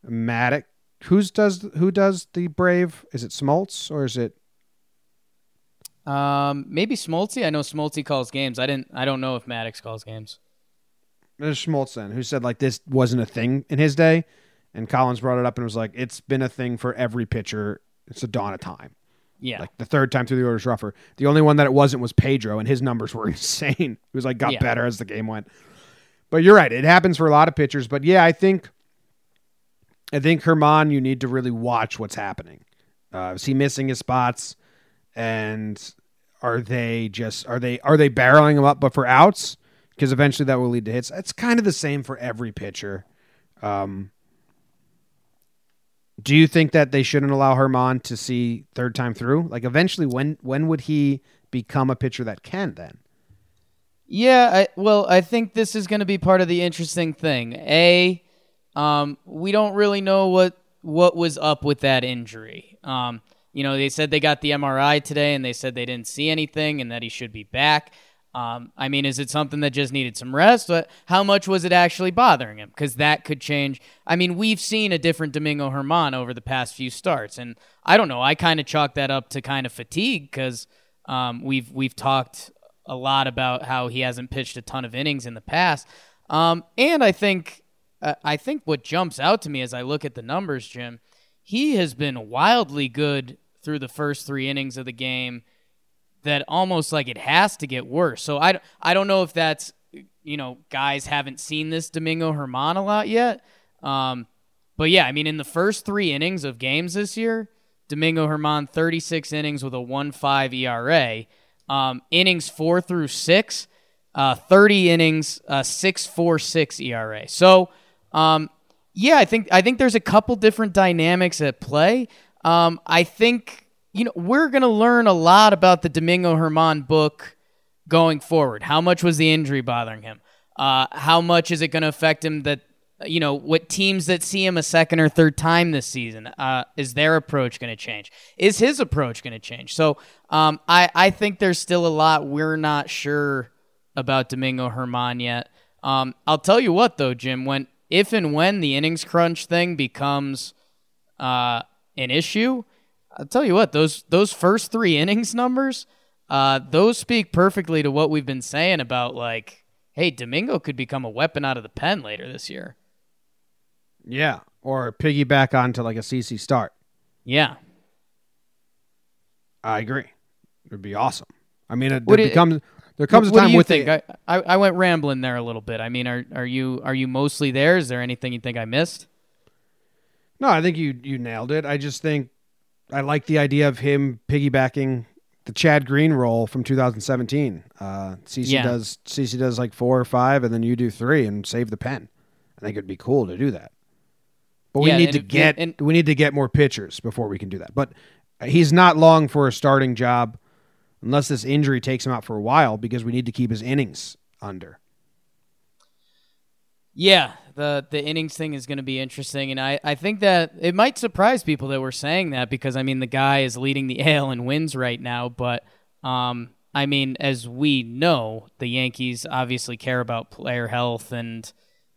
Maddox. Who's does who does the Brave? Is it Smoltz or is it? Um, maybe Smoltz. I know Smoltz calls games. I didn't. I don't know if Maddox calls games. There's Smoltz then, who said like this wasn't a thing in his day, and Collins brought it up and was like, "It's been a thing for every pitcher. It's the dawn of time." Yeah, like the third time through the order is rougher. The only one that it wasn't was Pedro, and his numbers were insane. He was like got yeah. better as the game went. But you're right. It happens for a lot of pitchers. But yeah, I think, I think Germán, you need to really watch what's happening. Uh, is he missing his spots? And are they just are they are they barreling him up, but for outs? Because eventually that will lead to hits. It's kind of the same for every pitcher. Um, do you think that they shouldn't allow Germán to see third time through? Like eventually, when when would he become a pitcher that can then? Yeah, I, well, I think this is going to be part of the interesting thing. A, um, we don't really know what what was up with that injury. Um, you know, they said they got the M R I today, and they said they didn't see anything and that he should be back. Um, I mean, is it something that just needed some rest? But how much was it actually bothering him? Because that could change. I mean, we've seen a different Domingo Germán over the past few starts, and I don't know. I kind of chalk that up to kind of fatigue because um, we've we've talked a lot about how he hasn't pitched a ton of innings in the past. Um, and I think uh, I think what jumps out to me as I look at the numbers, Jim, he has been wildly good through the first three innings of the game that almost like it has to get worse. So I, I don't know if that's, you know, guys haven't seen this Domingo Germán a lot yet. Um, but, yeah, I mean, in the first three innings of games this year, Domingo Germán, thirty-six innings with a one point five E R A. Um, innings four through six, uh, thirty innings, uh, six four six E R A. So, um, yeah, I think I think there's a couple different dynamics at play. Um, I think you know we're gonna learn a lot about the Domingo Germán book going forward. How much was the injury bothering him? Uh, how much is it gonna affect him that you know, what teams that see him a second or third time this season, uh, is their approach going to change? Is his approach going to change? So um, I, I think there's still a lot we're not sure about Domingo Germán yet. Um, I'll tell you what, though, Jim, when if and when the innings crunch thing becomes uh, an issue, I'll tell you what, those those first three innings numbers, uh, those speak perfectly to what we've been saying about, like, hey, Domingo could become a weapon out of the pen later this year. Yeah, or piggyback onto like a C C start. Yeah. I agree. It would be awesome. I mean, it, it becomes it, there comes a time with think? The... I, I went rambling there a little bit. I mean, are are you are you mostly there? Is there anything you think I missed? No, I think you, you nailed it. I just think I like the idea of him piggybacking the Chad Green role from two thousand seventeen. Uh, C C yeah. does C C does like four or five, and then you do three and save the pen. I think it'd be cool to do that. But yeah, we need to get and, we need to get more pitchers before we can do that. But he's not long for a starting job unless this injury takes him out for a while, because we need to keep his innings under. Yeah, the the innings thing is going to be interesting, and I, I think that it might surprise people that we're saying that, because, I mean, the guy is leading the A L in wins right now, but um, I mean, as we know, the Yankees obviously care about player health, and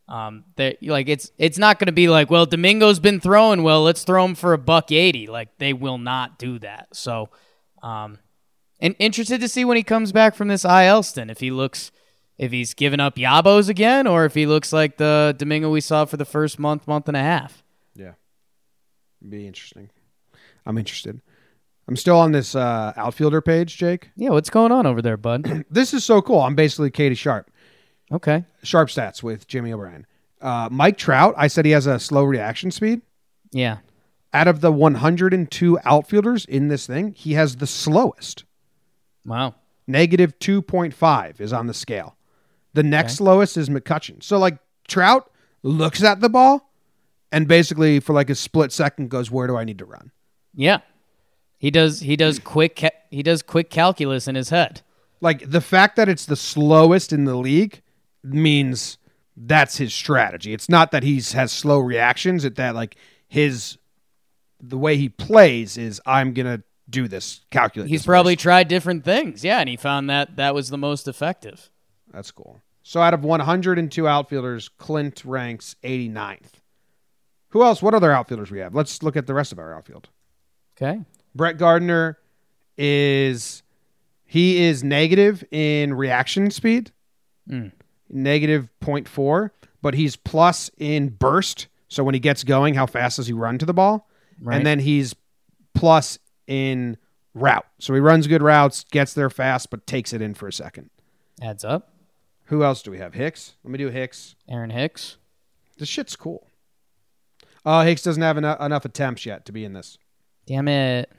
Um, that like it's it's not going to be like, well, Domingo's been throwing well, let's throw him for a buck eighty. Like, they will not do that. So, um, and interested to see when he comes back from this I L stint, if he looks, if he's given up yabos again, or if he looks like the Domingo we saw for the first month, month and a half. Yeah, be interesting. I'm interested. I'm still on this uh, outfielder page, Jake. Yeah, what's going on over there, bud? This is so cool. I'm basically Katie Sharp. Okay. Sharp stats with Jimmy O'Brien. Uh, Mike Trout, I said he has a slow reaction speed. Yeah. Out of the one hundred two outfielders in this thing, he has the slowest. Wow. Negative two point five is on the scale. The next okay. slowest is McCutchen. So, like, Trout looks at the ball and basically for like a split second goes, where do I need to run? Yeah. He does, he does quick, ca- he does quick calculus in his head. Like, the fact that it's the slowest in the league means that's his strategy. It's not that he's has slow reactions. It's that, like, his the way he plays is, I'm gonna do this. Calculate. He's this probably first. Tried different things, yeah, and he found that that was the most effective. That's cool. So, out of one hundred two outfielders, Clint ranks eighty-ninth. Who else? What other outfielders we have? Let's look at the rest of our outfield. Okay. Brett Gardner is he is negative in reaction speed. Mm. Negative zero point four, but he's plus in burst. So when he gets going, how fast does he run to the ball? Right. And then he's plus in route. So he runs good routes, gets there fast, but takes it in for a second. Adds up. Who else do we have? Hicks. Let me do Hicks. Aaron Hicks. This shit's cool. Uh, Hicks doesn't have enough, enough attempts yet to be in this. Damn it.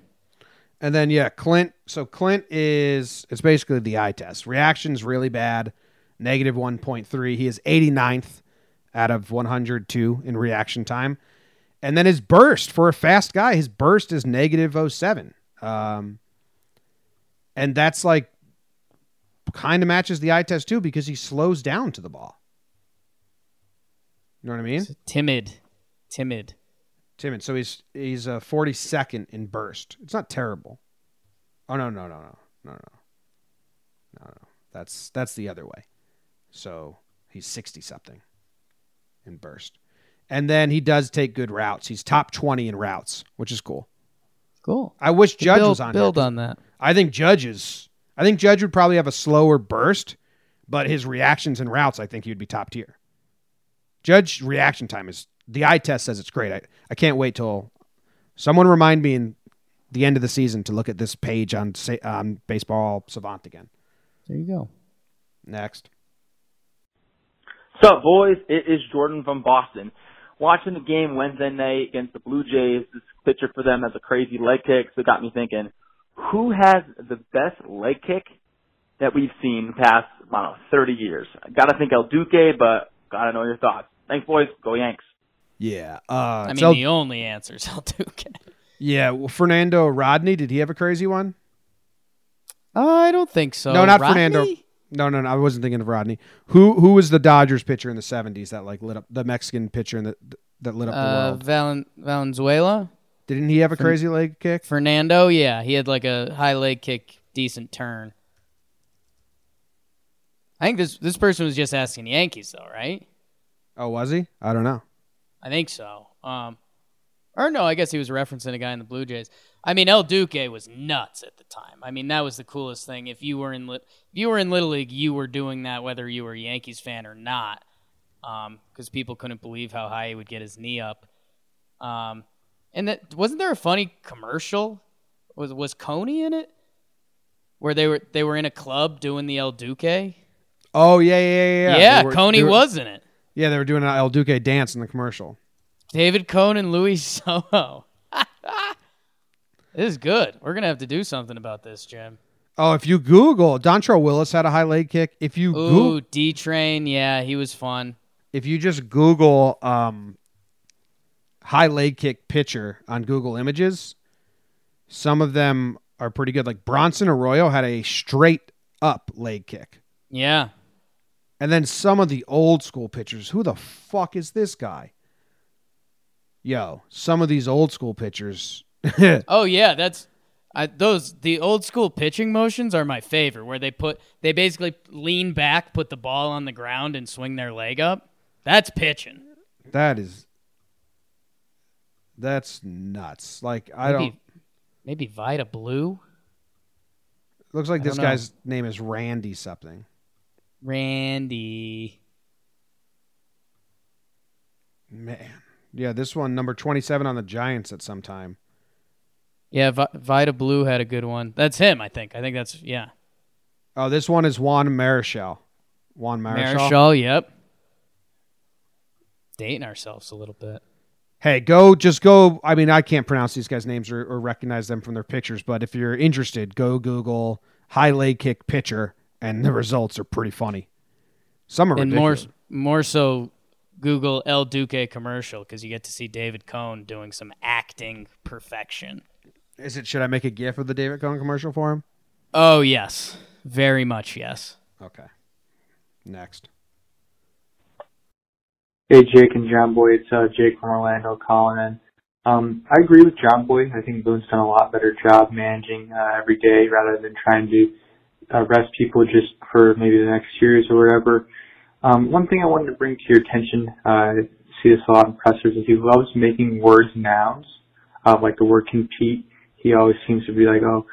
And then, yeah, Clint. So Clint is, it's basically the eye test. Reaction's really bad. Negative one point three. He is eighty-ninth out of one hundred two in reaction time. And then his burst, for a fast guy, his burst is negative oh seven. Um, and that's like kind of matches the eye test too, because he slows down to the ball. You know what I mean? It's timid. Timid. Timid. So he's he's a forty-second in burst. It's not terrible. Oh, no, no, no, no. No, no. No, no. That's, that's the other way. So he's sixty-something in burst. And then he does take good routes. He's top twenty in routes, which is cool. Cool. I wish Judge build, was on build here. on that. I think Judge is, I think Judge would probably have a slower burst, but his reactions and routes, I think he would be top tier. Judge reaction time is, the eye test says it's great. I, I can't wait till someone remind me in the end of the season to look at this page on, on Baseball Savant again. There you go. Next. What's up, boys? It is Jordan from Boston. Watching the game Wednesday night against the Blue Jays, this pitcher for them has a crazy leg kick, so it got me thinking, who has the best leg kick that we've seen past, I don't know, thirty years? I got to think El Duque, but got to know your thoughts. Thanks, boys. Go Yanks. Yeah. Uh, I mean, El- the only answer is El Duque. Yeah. Well, Fernando Rodney, did he have a crazy one? Uh, I don't think so. No, not Rodney? Fernando. No, no, no. I wasn't thinking of Rodney. Who who was the Dodgers pitcher in the seventies that like lit up the Mexican pitcher in the, that lit up uh, the world? Valen, Valenzuela. Didn't he have a crazy Fer- leg kick? Fernando, yeah, he had like a high leg kick, decent turn. I think this this person was just asking the Yankees though, right? Oh, was he? I don't know. I think so. Um, or no, I guess he was referencing a guy in the Blue Jays. I mean, El Duque was nuts at the time. I mean, that was the coolest thing. If you were in if you were in Little League, you were doing that whether you were a Yankees fan or not, um, because people couldn't believe how high he would get his knee up. Um, and that wasn't there a funny commercial? Was was Coney in it? Where they were they were in a club doing the El Duque. Oh yeah yeah yeah yeah. Yeah, were, Coney were, was in it. Yeah, they were doing an El Duque dance in the commercial. David Cone and Luis Soho. This is good. We're gonna have to do something about this, Jim. Oh, if you Google, Dontrell Willis had a high leg kick. If you Ooh, go- D Train, yeah, he was fun. If you just Google um, high leg kick pitcher on Google Images, some of them are pretty good. Like Bronson Arroyo had a straight up leg kick. Yeah. And then some of the old school pitchers. Who the fuck is this guy? Yo, some of these old school pitchers. Oh yeah, that's I, those the old school pitching motions are my favorite. Where they put they basically lean back, put the ball on the ground, and swing their leg up. That's pitching. That is. That's nuts. Like I maybe, don't. Maybe Vita Blue. Looks like I this guy's name is Randy something. Randy. Man. Yeah, this one, number twenty-seven on the Giants at some time. Yeah, v- Vita Blue had a good one. That's him, I think. I think that's, yeah. Oh, this one is Juan Marichal. Juan Marichal. Marichal, yep. Dating ourselves a little bit. Hey, go, just go. I mean, I can't pronounce these guys' names or, or recognize them from their pictures, but if you're interested, go Google high leg kick pitcher, and the results are pretty funny. Some are and ridiculous. More, more so... Google El Duque commercial because you get to see David Cone doing some acting perfection. Is it? Should I make a GIF of the David Cone commercial for him? Oh yes, very much yes. Okay. Next. Hey Jake and John Boy, it's uh, Jake from Orlando calling in. Um, I agree with John Boy. I think Boone's done a lot better job managing uh, every day rather than trying to uh, rest people just for maybe the next series or whatever. Um, one thing I wanted to bring to your attention, uh, I see this a lot in pressers, is he loves making words nouns, uh, like the word compete. He always seems to be like, oh,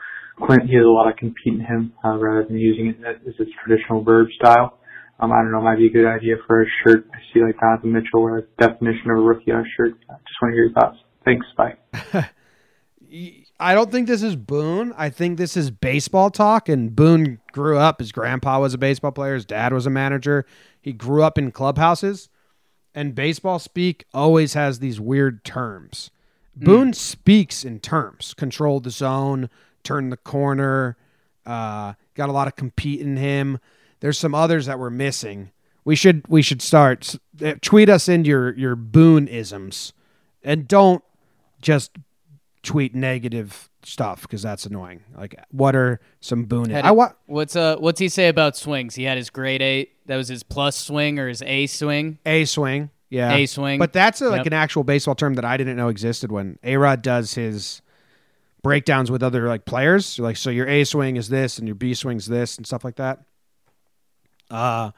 Clint, he has a lot of compete in him, uh, rather than using it as its traditional verb style. Um, I don't know, might be a good idea for a shirt. I see like Donovan Mitchell with a definition of a rookie on a shirt. I just want to hear your thoughts. Thanks, bye. I don't think this is Boone. I think this is baseball talk, and Boone grew up. His grandpa was a baseball player. His dad was a manager. He grew up in clubhouses, and baseball speak always has these weird terms. Mm. Boone speaks in terms. Control the zone, turn the corner, uh, got a lot of compete in him. There's some others that we're missing. We should we should start. Uh, tweet us in your, your Boone-isms, and don't just tweet negative stuff because that's annoying. Like, what are some Boone? I want. What's uh? What's he say about swings? He had his grade eight. That was his plus swing or his A swing. A swing. Yeah. A swing. But that's a, like yep. an actual baseball term that I didn't know existed when A-Rod does his breakdowns with other like players. Like, so your A swing is this, and your B swing is this, and stuff like that. Uh,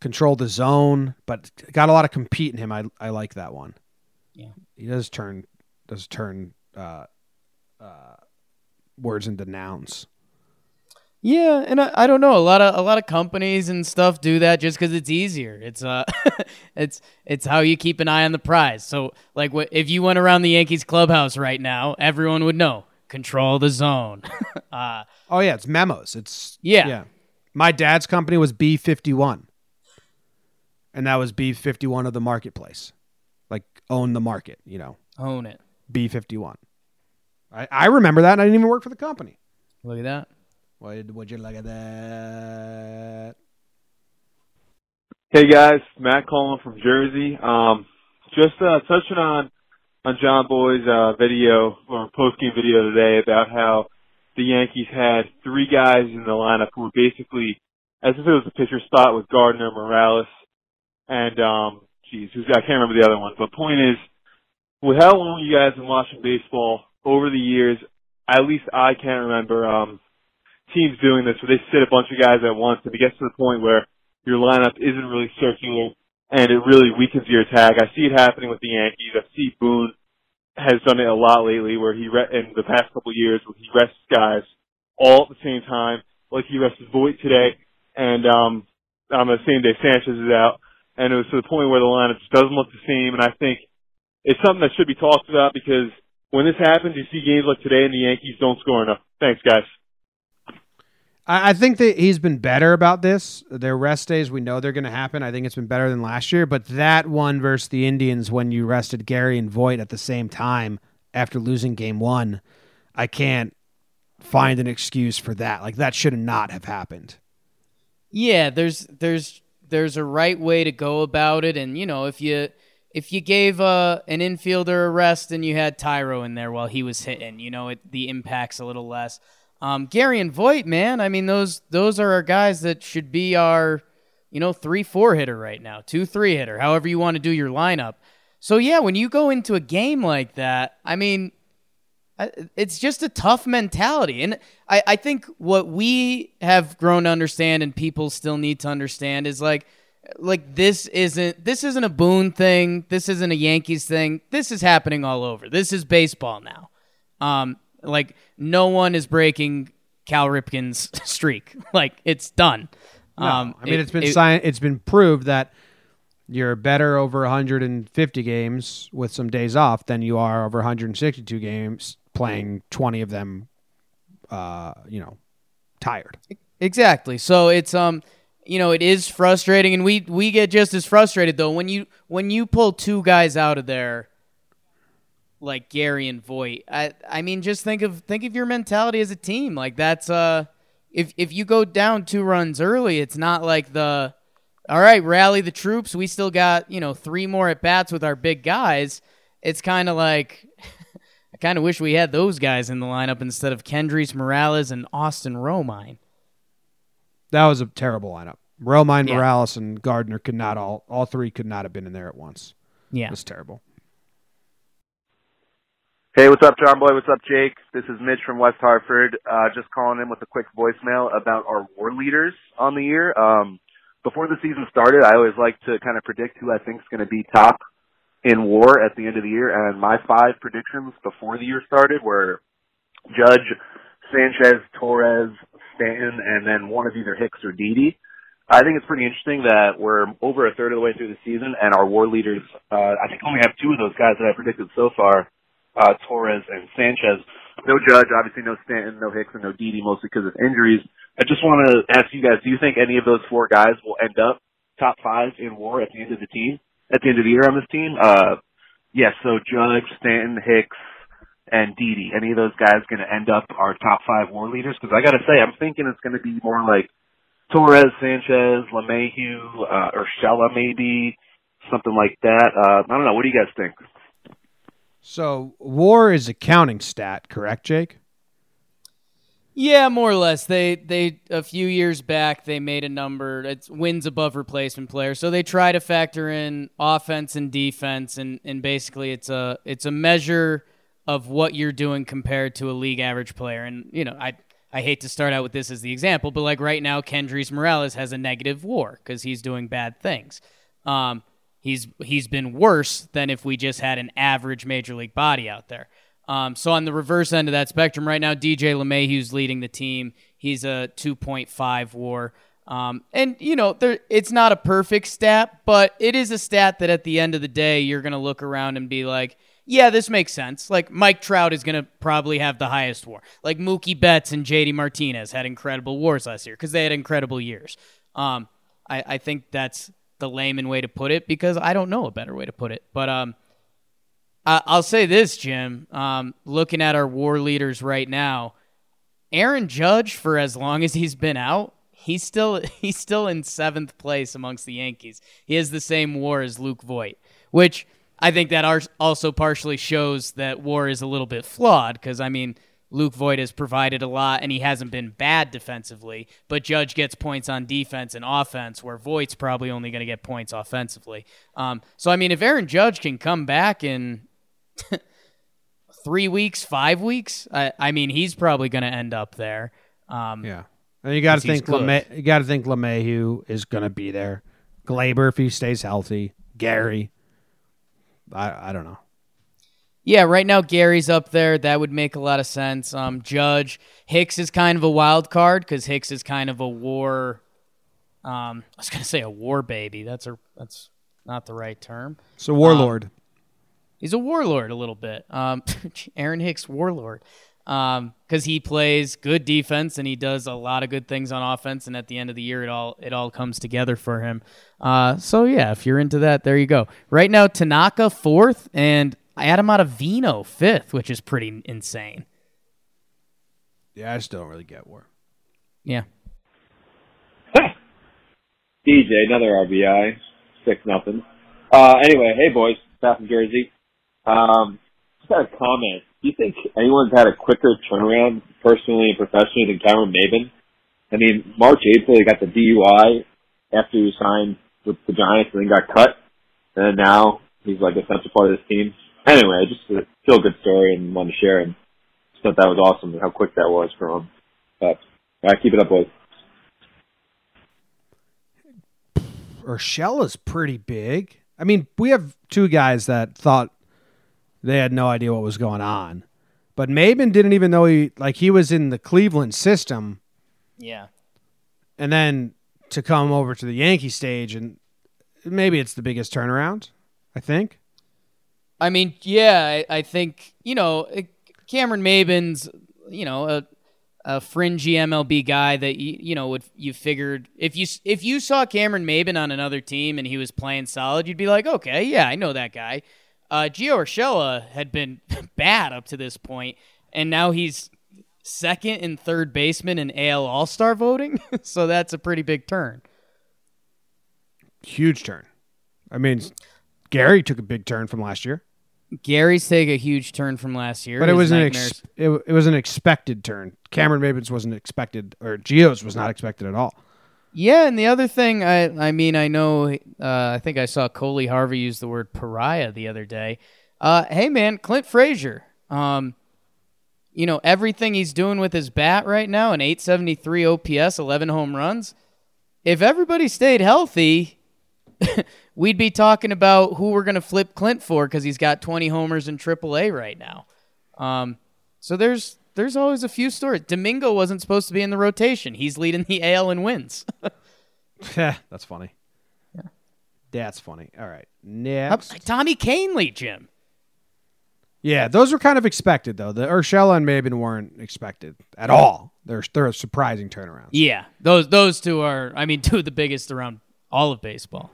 control the zone, but got a lot of compete in him. I I like that one. Yeah. He does turn. Does turn. Uh, uh, words into nouns. Yeah, and I, I don't know a lot of a lot of companies and stuff do that just because it's easier. It's uh, it's it's how you keep an eye on the prize. So like, wh- if you went around the Yankees clubhouse right now, everyone would know control the zone. uh, oh yeah, it's memos. It's yeah. yeah. My dad's company was B fifty-one, and that was B fifty-one of the marketplace, like own the market. You know, own it. B fifty-one. I, I remember that, and I didn't even work for the company. Look at that. What, would you look at that? Hey, guys. Matt calling from Jersey. Um, just uh, touching on, on John Boy's uh, video or post-game video today about how the Yankees had three guys in the lineup who were basically as if it was a pitcher spot with Gardner, Morales, and, um, geez, who's, I can't remember the other one. But point is, with how long you guys have been watching baseball over the years, at least I can't remember um, teams doing this where they sit a bunch of guys at once, and it gets to the point where your lineup isn't really circular and it really weakens your attack. I see it happening with the Yankees. I see Boone has done it a lot lately, where he re- in the past couple of years where he rests guys all at the same time, like he rested Voigt today, and um, on the same day Sanchez is out, and it was to the point where the lineup just doesn't look the same. And I think it's something that should be talked about, because when this happens, you see games like today and the Yankees don't score enough. Thanks, guys. I think that he's been better about this. Their rest days, we know they're going to happen. I think it's been better than last year. But that one versus the Indians, when you rested Gary and Voigt at the same time after losing game one, I can't find an excuse for that. Like, that should not have happened. Yeah, there's there's there's a right way to go about it. And, you know, if you if you gave uh, an infielder a rest and you had Tyro in there while he was hitting, you know, it, the impact's a little less. Um, Gary and Voigt, man, I mean, those those are our guys that should be our, you know, three four hitter right now, two three hitter, however you want to do your lineup. So, yeah, when you go into a game like that, I mean, it's just a tough mentality. And I, I think what we have grown to understand and people still need to understand is, like, like this isn't this isn't a Boone thing. This isn't a Yankees thing. This is happening all over. This is baseball now. Um Like, no one is breaking Cal Ripken's streak. Like, it's done. No, um, I mean, it, it's been it, sci- it's been proved that you're better over one hundred fifty games with some days off than you are over one hundred sixty-two games playing twenty of them, uh, you know, tired. Exactly. So it's um, you know, it is frustrating, and we we get just as frustrated though when you when you pull two guys out of there, like Gary and Voigt. I I mean, just think of think of your mentality as a team. Like, that's uh if if you go down two runs early, it's not like the, all right, rally the troops, we still got, you know, three more at bats with our big guys. It's kind of like I kind of wish we had those guys in the lineup instead of Kendrys Morales and Austin Romine. That was a terrible lineup. Romine, yeah. Morales, and Gardner could not all all three could not have been in there at once. Yeah. It was terrible. Hey, what's up, John Boy? What's up, Jake? This is Mitch from West Hartford. Uh, just calling in with a quick voicemail about our war leaders on the year. Um, before the season started, I always like to kind of predict who I think is going to be top in war at the end of the year. And my five predictions before the year started were Judge, Sanchez, Torres, Stanton, and then one of either Hicks or Didi. I think it's pretty interesting that we're over a third of the way through the season, and our war leaders, uh, I think only have two of those guys that I predicted so far. Uh, Torres and Sanchez. No Judge, obviously no Stanton, no Hicks, and no Didi, mostly because of injuries. I just want to ask you guys, do you think any of those four guys will end up top five in war at the end of the team, at the end of the year on this team? Uh, yes, yeah, so Judge, Stanton, Hicks, and Didi. Any of those guys going to end up our top five war leaders? Because I got to say, I'm thinking it's going to be more like Torres, Sanchez, LeMahieu, uh, Urshela maybe, something like that. Uh, I don't know. What do you guys think? So, war is a counting stat, correct, Jake? Yeah, more or less. They, they a few years back, they made a number. It's wins above replacement player. So they try to factor in offense and defense, and, and basically it's a it's a measure of what you're doing compared to a league average player. And, you know, I I hate to start out with this as the example, but, like, right now, Kendrys Morales has a negative war because he's doing bad things. Um He's he's been worse than if we just had an average major league body out there. Um, so on the reverse end of that spectrum right now, D J LeMahieu's leading the team. He's a two point five war. Um, and, you know, there, it's not a perfect stat, but it is a stat that at the end of the day, you're going to look around and be like, yeah, this makes sense. Like, Mike Trout is going to probably have the highest war. Like, Mookie Betts and J D Martinez had incredible wars last year because they had incredible years. Um, I, I think that's the layman way to put it, because I don't know a better way to put it. But um, I- I'll say this, Jim. Um, looking at our war leaders right now, Aaron Judge, for as long as he's been out, he's still he's still in seventh place amongst the Yankees. He has the same war as Luke Voigt, which I think that also partially shows that war is a little bit flawed, because, I mean, Luke Voigt has provided a lot, and he hasn't been bad defensively, but Judge gets points on defense and offense, where Voigt's probably only going to get points offensively. Um, so, I mean, if Aaron Judge can come back in three weeks, five weeks, I, I mean, he's probably going to end up there. Um, yeah. And you got to think LeMay, you got to think LeMahieu is going to be there. Gleyber, if he stays healthy. Gary. I I don't know. Yeah, right now Gary's up there. That would make a lot of sense. Um, Judge. Hicks is kind of a wild card because Hicks is kind of a war. Um, I was going to say a war baby. That's a that's not the right term. It's a warlord. Um, he's a warlord a little bit. Um, Aaron Hicks, warlord. Um, because he plays good defense and he does a lot of good things on offense, and at the end of the year, it all it all comes together for him. Uh, so yeah, if you're into that, there you go. Right now, Tanaka fourth and Adam Ottavino fifth, which is pretty insane. Yeah, I just don't really get where. Yeah. D J, another R B I, six nothing. Uh, anyway, hey boys, South of Jersey. Um, just got a comment. Do you think anyone's had a quicker turnaround personally and professionally than Cameron Maybin? I mean, March, April, he got the D U I after he signed with the Giants and then got cut. And now he's like a central part of this team. Anyway, just a feel good story and wanted to share it. Just thought that was awesome and how quick that was for him. But, all right, keep it up, boys. Urshela's pretty big. I mean, we have two guys that thought they had no idea what was going on. But Maybin didn't even know he, like, he was in the Cleveland system. Yeah. And then to come over to the Yankee stage, and maybe it's the biggest turnaround, I think. I mean, yeah, I, I think, you know, Cameron Maybin's, you know, a, a fringy M L B guy that, you, you know, would you figured if you, if you saw Cameron Maybin on another team and he was playing solid, you'd be like, okay, yeah, I know that guy. Uh, Gio Urshela had been bad up to this point, and now he's second and third baseman in A L All-Star voting, so that's a pretty big turn. Huge turn. I mean, Gary took a big turn from last year. Gary's taking a huge turn from last year. But it was, an ex- it, it was an expected turn. Cameron Maybin's wasn't expected, or Gio's was not expected at all. Yeah, and the other thing, I I mean, I know, uh, I think I saw Coley Harvey use the word pariah the other day. Uh, hey, man, Clint Frazier, um, you know, everything he's doing with his bat right now, an eight seventy-three O P S, eleven home runs. If everybody stayed healthy, we'd be talking about who we're going to flip Clint for because he's got twenty homers in triple A right now. Um, so there's... There's always a few stories. Domingo wasn't supposed to be in the rotation. He's leading the A L in wins. Yeah, that's funny. Yeah. That's funny. All right. Next. How, Tommy Kahnle, Jim. Yeah, those were kind of expected, though. The Urshela and Maybin weren't expected at all. They're, they're a surprising turnaround. Yeah, those those two are, I mean, two of the biggest around all of baseball.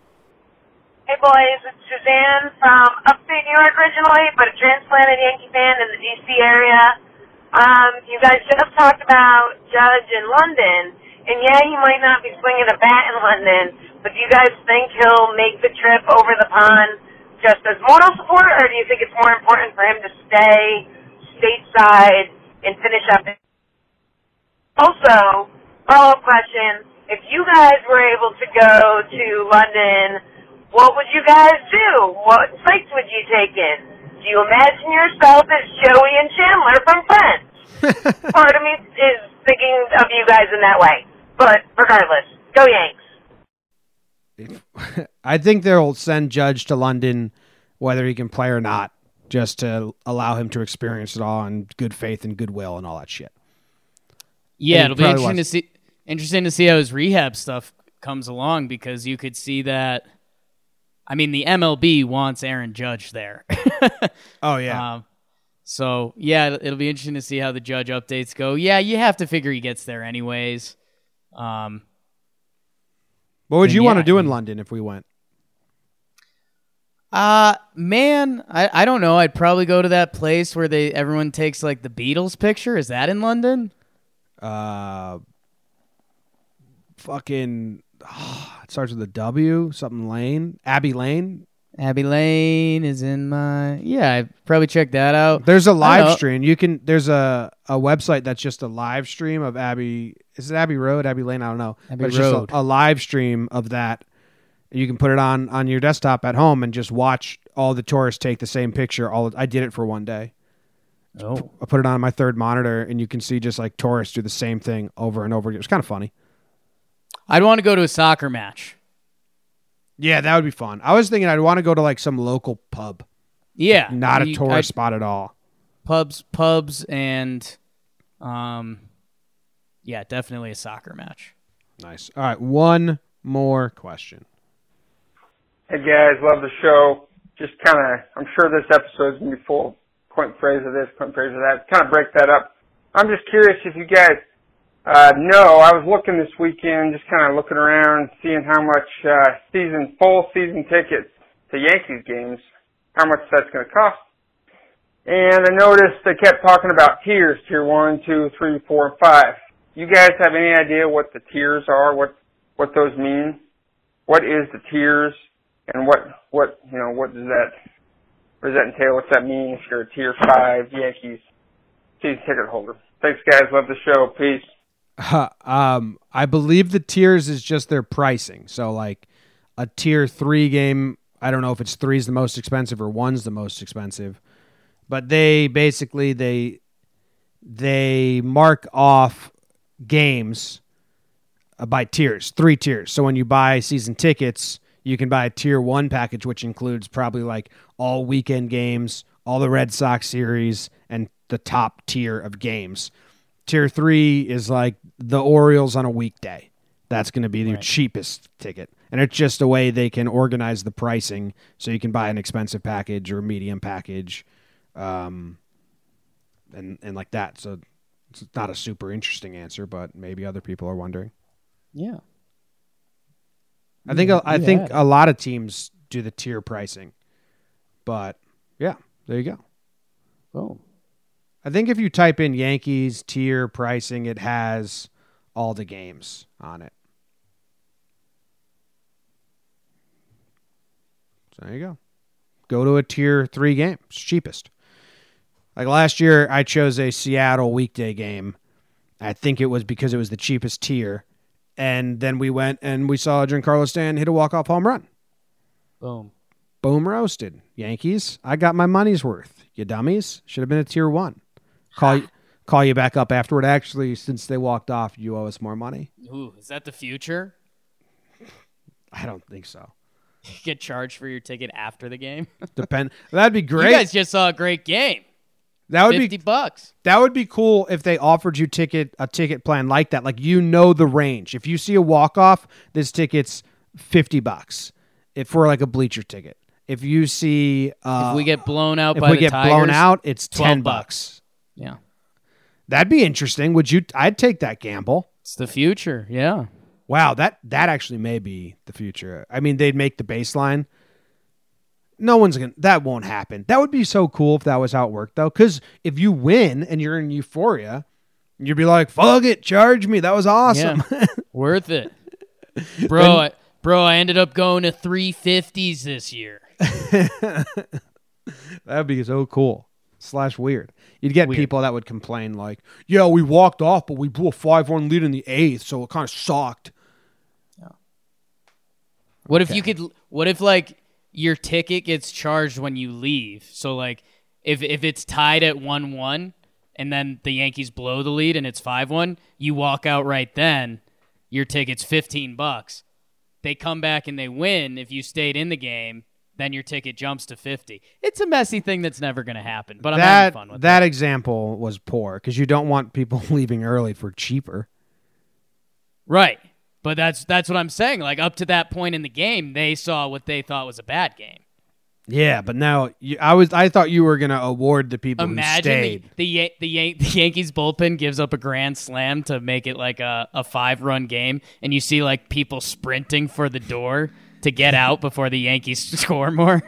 Hey, boys. It's Suzanne from upstate New York originally, but a transplanted Yankee fan in the D C area. Um, you guys just talked about Judge in London, and yeah, he might not be swinging a bat in London, but do you guys think he'll make the trip over the pond just as mortal support, or do you think it's more important for him to stay stateside and finish up? Also, follow-up question, if you guys were able to go to London, what would you guys do? What sites would you take in? Do you imagine yourself as Joey and Chandler from Friends? Part of me is thinking of you guys in that way. But regardless, go Yanks. If, I think they'll send Judge to London, whether he can play or not, just to allow him to experience it all in good faith and goodwill and all that shit. Yeah, it'll be interesting to see, interesting to see how his rehab stuff comes along, because you could see that. I mean, the M L B wants Aaron Judge there. Oh, yeah. Um, so, yeah, it'll be interesting to see how the Judge updates go. Yeah, you have to figure he gets there anyways. Um, what would you yeah, want to do I mean, in London if we went? Uh, man, I, I don't know. I'd probably go to that place where they everyone takes, like, the Beatles picture. Is that in London? Uh, fucking... Oh, it starts with a W, something Lane, Abbey Lane. Abbey Lane is in my... Yeah, I probably checked that out. There's a live stream. You can. There's a, a website that's just a live stream of Abbey... Is it Abbey Road, Abbey Lane? I don't know. Abbey but it's Road. Just a, a live stream of that. You can put it on, on your desktop at home and just watch all the tourists take the same picture. All I did it for one day. Oh. I put it on my third monitor, and you can see just like tourists do the same thing over and over again. It's kind of funny. I'd want to go to a soccer match. Yeah, that would be fun. I was thinking I'd want to go to like some local pub. Yeah. Like not you, a tourist I'd, spot at all. Pubs, pubs, and um, yeah, definitely a soccer match. Nice. All right, one more question. Hey, guys, love the show. Just kind of, I'm sure this episode's going to be full of Clint Frazier this, Clint Frazier that. Kind of break that up. I'm just curious if you guys Uh, no, I was looking this weekend, just kind of looking around, seeing how much uh, season full season tickets to Yankees games, how much that's going to cost. And I noticed they kept talking about tiers, tier one, two, three, four, and five. You guys have any idea what the tiers are? What what those mean? What is the tiers, and what what you know what does that what does that entail? What's that mean if you're a tier five Yankees season ticket holder? Thanks, guys. Love the show. Peace. Uh, um, I believe the tiers is just their pricing. So like a tier three game, I don't know if it's three is the most expensive or one's the most expensive, but they basically, they, they mark off games by tiers, three tiers. So when you buy season tickets, you can buy a tier one package, which includes probably like all weekend games, all the Red Sox series, and the top tier of games. Tier three is like the Orioles on a weekday. That's going to be their right. cheapest ticket. And it's just a way they can organize the pricing so you can buy an expensive package or a medium package um, and and like that. So it's not a super interesting answer, but maybe other people are wondering. Yeah. I think, yeah, I think yeah. a lot of teams do the tier pricing. But, yeah, there you go. Oh. I think if you type in Yankees tier pricing, it has all the games on it. So there you go. Go to a tier three game. It's cheapest. Like last year, I chose a Seattle weekday game. I think it was because it was the cheapest tier. And then we went and we saw Giancarlo Stanton hit a walk-off home run. Boom. Boom roasted. Yankees, I got my money's worth. You dummies. Should have been a tier one. Call, call you back up afterward. Actually, since they walked off, you owe us more money. Ooh, is that the future? I don't think so. You get charged for your ticket after the game? Depend. That'd be great. You guys just saw a great game. That would fifty be bucks. That would be cool if they offered you ticket a ticket plan like that. Like you know the range. If you see a walk off, this ticket's fifty bucks. If for like a bleacher ticket. If you see, uh, if we get blown out, if by we the get Tigers, blown out, it's ten bucks. Yeah, that'd be interesting. Would you? I'd take that gamble. It's the future. Yeah. Wow that that actually may be the future. I mean, they'd make the baseline. No one's gonna. That won't happen. That would be so cool if that was how it worked, though. Because if you win and you're in euphoria, you'd be like, "Fuck it, charge me. That was awesome. Yeah. Worth it, bro." Then, I, bro, I ended up going to three fifties this year. That would be so cool slash weird. You'd get weird people that would complain like, yeah, we walked off, but we blew a five one lead in the eighth, so it kind of sucked. Yeah. What okay. if you could, what if like your ticket gets charged when you leave? So like if if it's tied at one one and then the Yankees blow the lead and it's five one, you walk out right then, your ticket's fifteen bucks. They come back and they win. If you stayed in the game, then your ticket jumps to fifty. It's a messy thing that's never going to happen, but I'm that, having fun with that. That example was poor because you don't want people leaving early for cheaper. Right, but that's that's what I'm saying. Like up to that point in the game, they saw what they thought was a bad game. Yeah, but now you, I was I thought you were going to award the people Imagine who stayed. The the, the the Yankees bullpen gives up a grand slam to make it like a, a five-run game, and you see like people sprinting for the door to get out before the Yankees score more.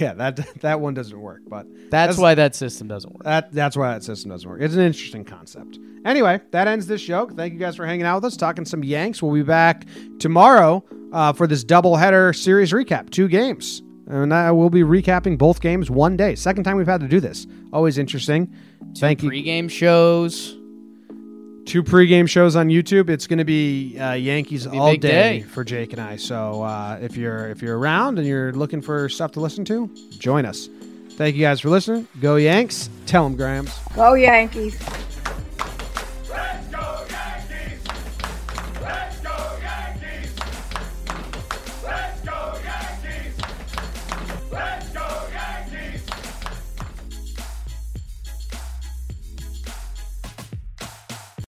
Yeah, that that one doesn't work, but that's, that's why that system doesn't work. That that's why that system doesn't work. It's an interesting concept. Anyway, that ends this show. Thank you guys for hanging out with us, talking some Yanks. We'll be back tomorrow uh, for this doubleheader series recap, two games. And I will be recapping both games one day. Second time we've had to do this. Always interesting. Two Thank you. Two pregame shows. Two pregame shows on YouTube. It's going to be uh, Yankees be all day, day for Jake and I. So uh, if you're if you're around and you're looking for stuff to listen to, join us. Thank you guys for listening. Go Yanks. Tell them, Grams. Go Yankees.